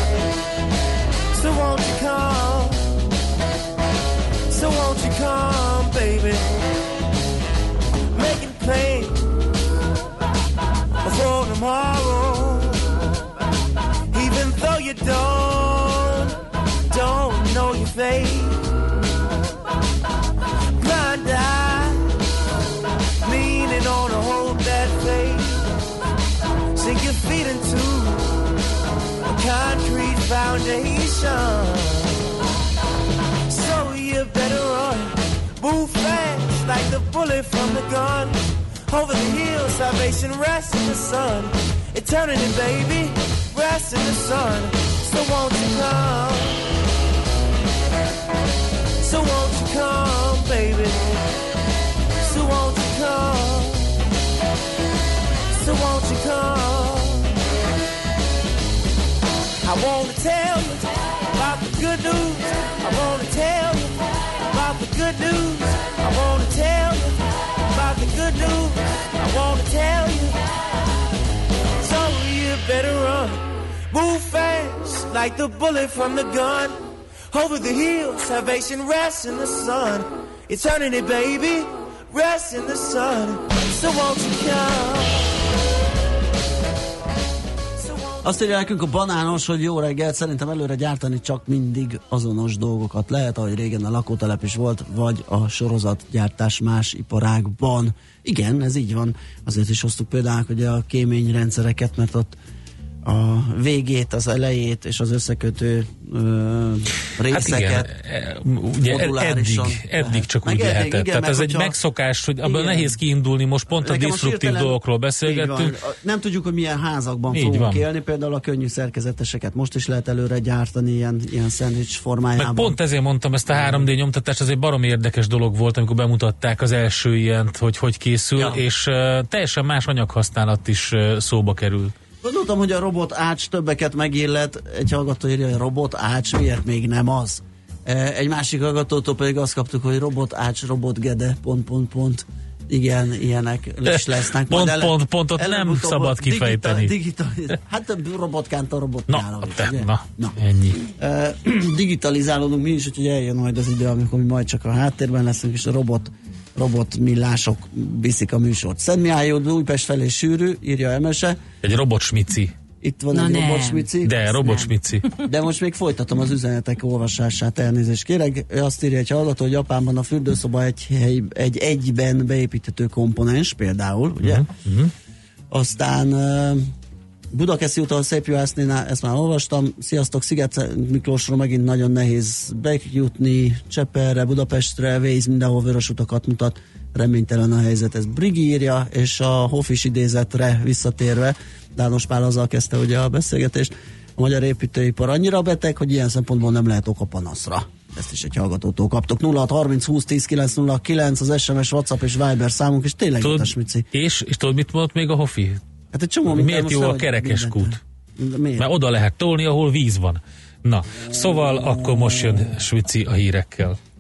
So won't you come? So won't you come, baby? Make it plain before tomorrow. Even though you don't know your fate, blind eye, leaning on a hold that faith. Sink your feet into a concrete foundation. So you better run, move fast like the bullet from the gun. Over the hill, salvation rests in the sun. Eternity, baby, rests in the sun. So won't you come? So won't you come, baby? So won't you come? So won't you come? I wanna tell you about the good news. I wanna tell you about the good news. I wanna tell you about the good news. I wanna tell you. So you better run. Move fast like the bullet from the gun. Over the hill, salvation rests in the sun. Eternity, baby, rests in the sun. So won't you come? Azt írja nekünk a Banános, hogy jó reggelt, szerintem előre gyártani csak mindig azonos dolgokat lehet, ahogy régen a lakótelep is volt, vagy a sorozatgyártás más iparágban. Igen, ez így van. Azért is hoztuk például, hogy a kéményrendszereket, mert ott a végét, az elejét és az összekötő részeket modulárisan. Eddig csak úgy lehetett. Igen, tehát ez egy megszokás, hogy abban nehéz kiindulni, most pont a diszruptív dolgokról beszélgettünk. Nem tudjuk, hogy milyen házakban fogunk élni, például a könnyű szerkezeteseket most is lehet előre gyártani ilyen szendvics formájában. Meg pont ezért mondtam, ezt a 3D nyomtatást, ez egy baromi érdekes dolog volt, amikor bemutatták az első ilyent, hogy készül, és teljesen más anyag használat is szóba kerül. Gondoltam, hogy a robot ács többeket megillet, egy hallgató írja, hogy robot ács miért még nem az. Egy másik hallgatótól pedig azt kaptuk, hogy robot ács, robot gede, . Igen, ilyenek lesznek. Pontot nem szabad kifejteni. Hát robotkánta robotnál. Na, ennyi. Digitalizálódunk mi is, úgyhogy eljön majd az idő, amikor mi majd csak a háttérben leszünk, és a robotmillások viszik a műsort. Szent Mihály Újpest felé sűrű, írja Emese. Egy robotsmici. Itt van egy robotsmici. De robotsmici. De most még folytatom az üzenetek olvasását, elnézést kérek. Azt írja egy hallgató, hogy Japánban a fürdőszoba egy egyben beépíthető komponens, például, ugye? Uh-huh. Aztán Budakeszi úton a Szépjuhásznénál, ezt már olvastam. Sziasztok, Sziget Miklósról megint nagyon nehéz bejutni, Cseperre, Budapestre, Waze mindenhol vörös utakat mutat, reménytelen a helyzet, ez Brigi írja, és a Hoffis idézetre visszatérve, Dános Pál azzal kezdte ugye a beszélgetést, a magyar építőipar annyira beteg, hogy ilyen szempontból nem lehet ok a panaszra. Ezt is egy hallgatótól kaptok. 0630 20 10 909 az SMS, WhatsApp és Viber számunk, és tényleg utas, Mici. És tudod, mit mondott még a Hoffi? Hát egy csomó, miért jó a kerekes kút? Mert oda lehet tolni, ahol víz van. Na, szóval akkor most jön Svici a hírekkel.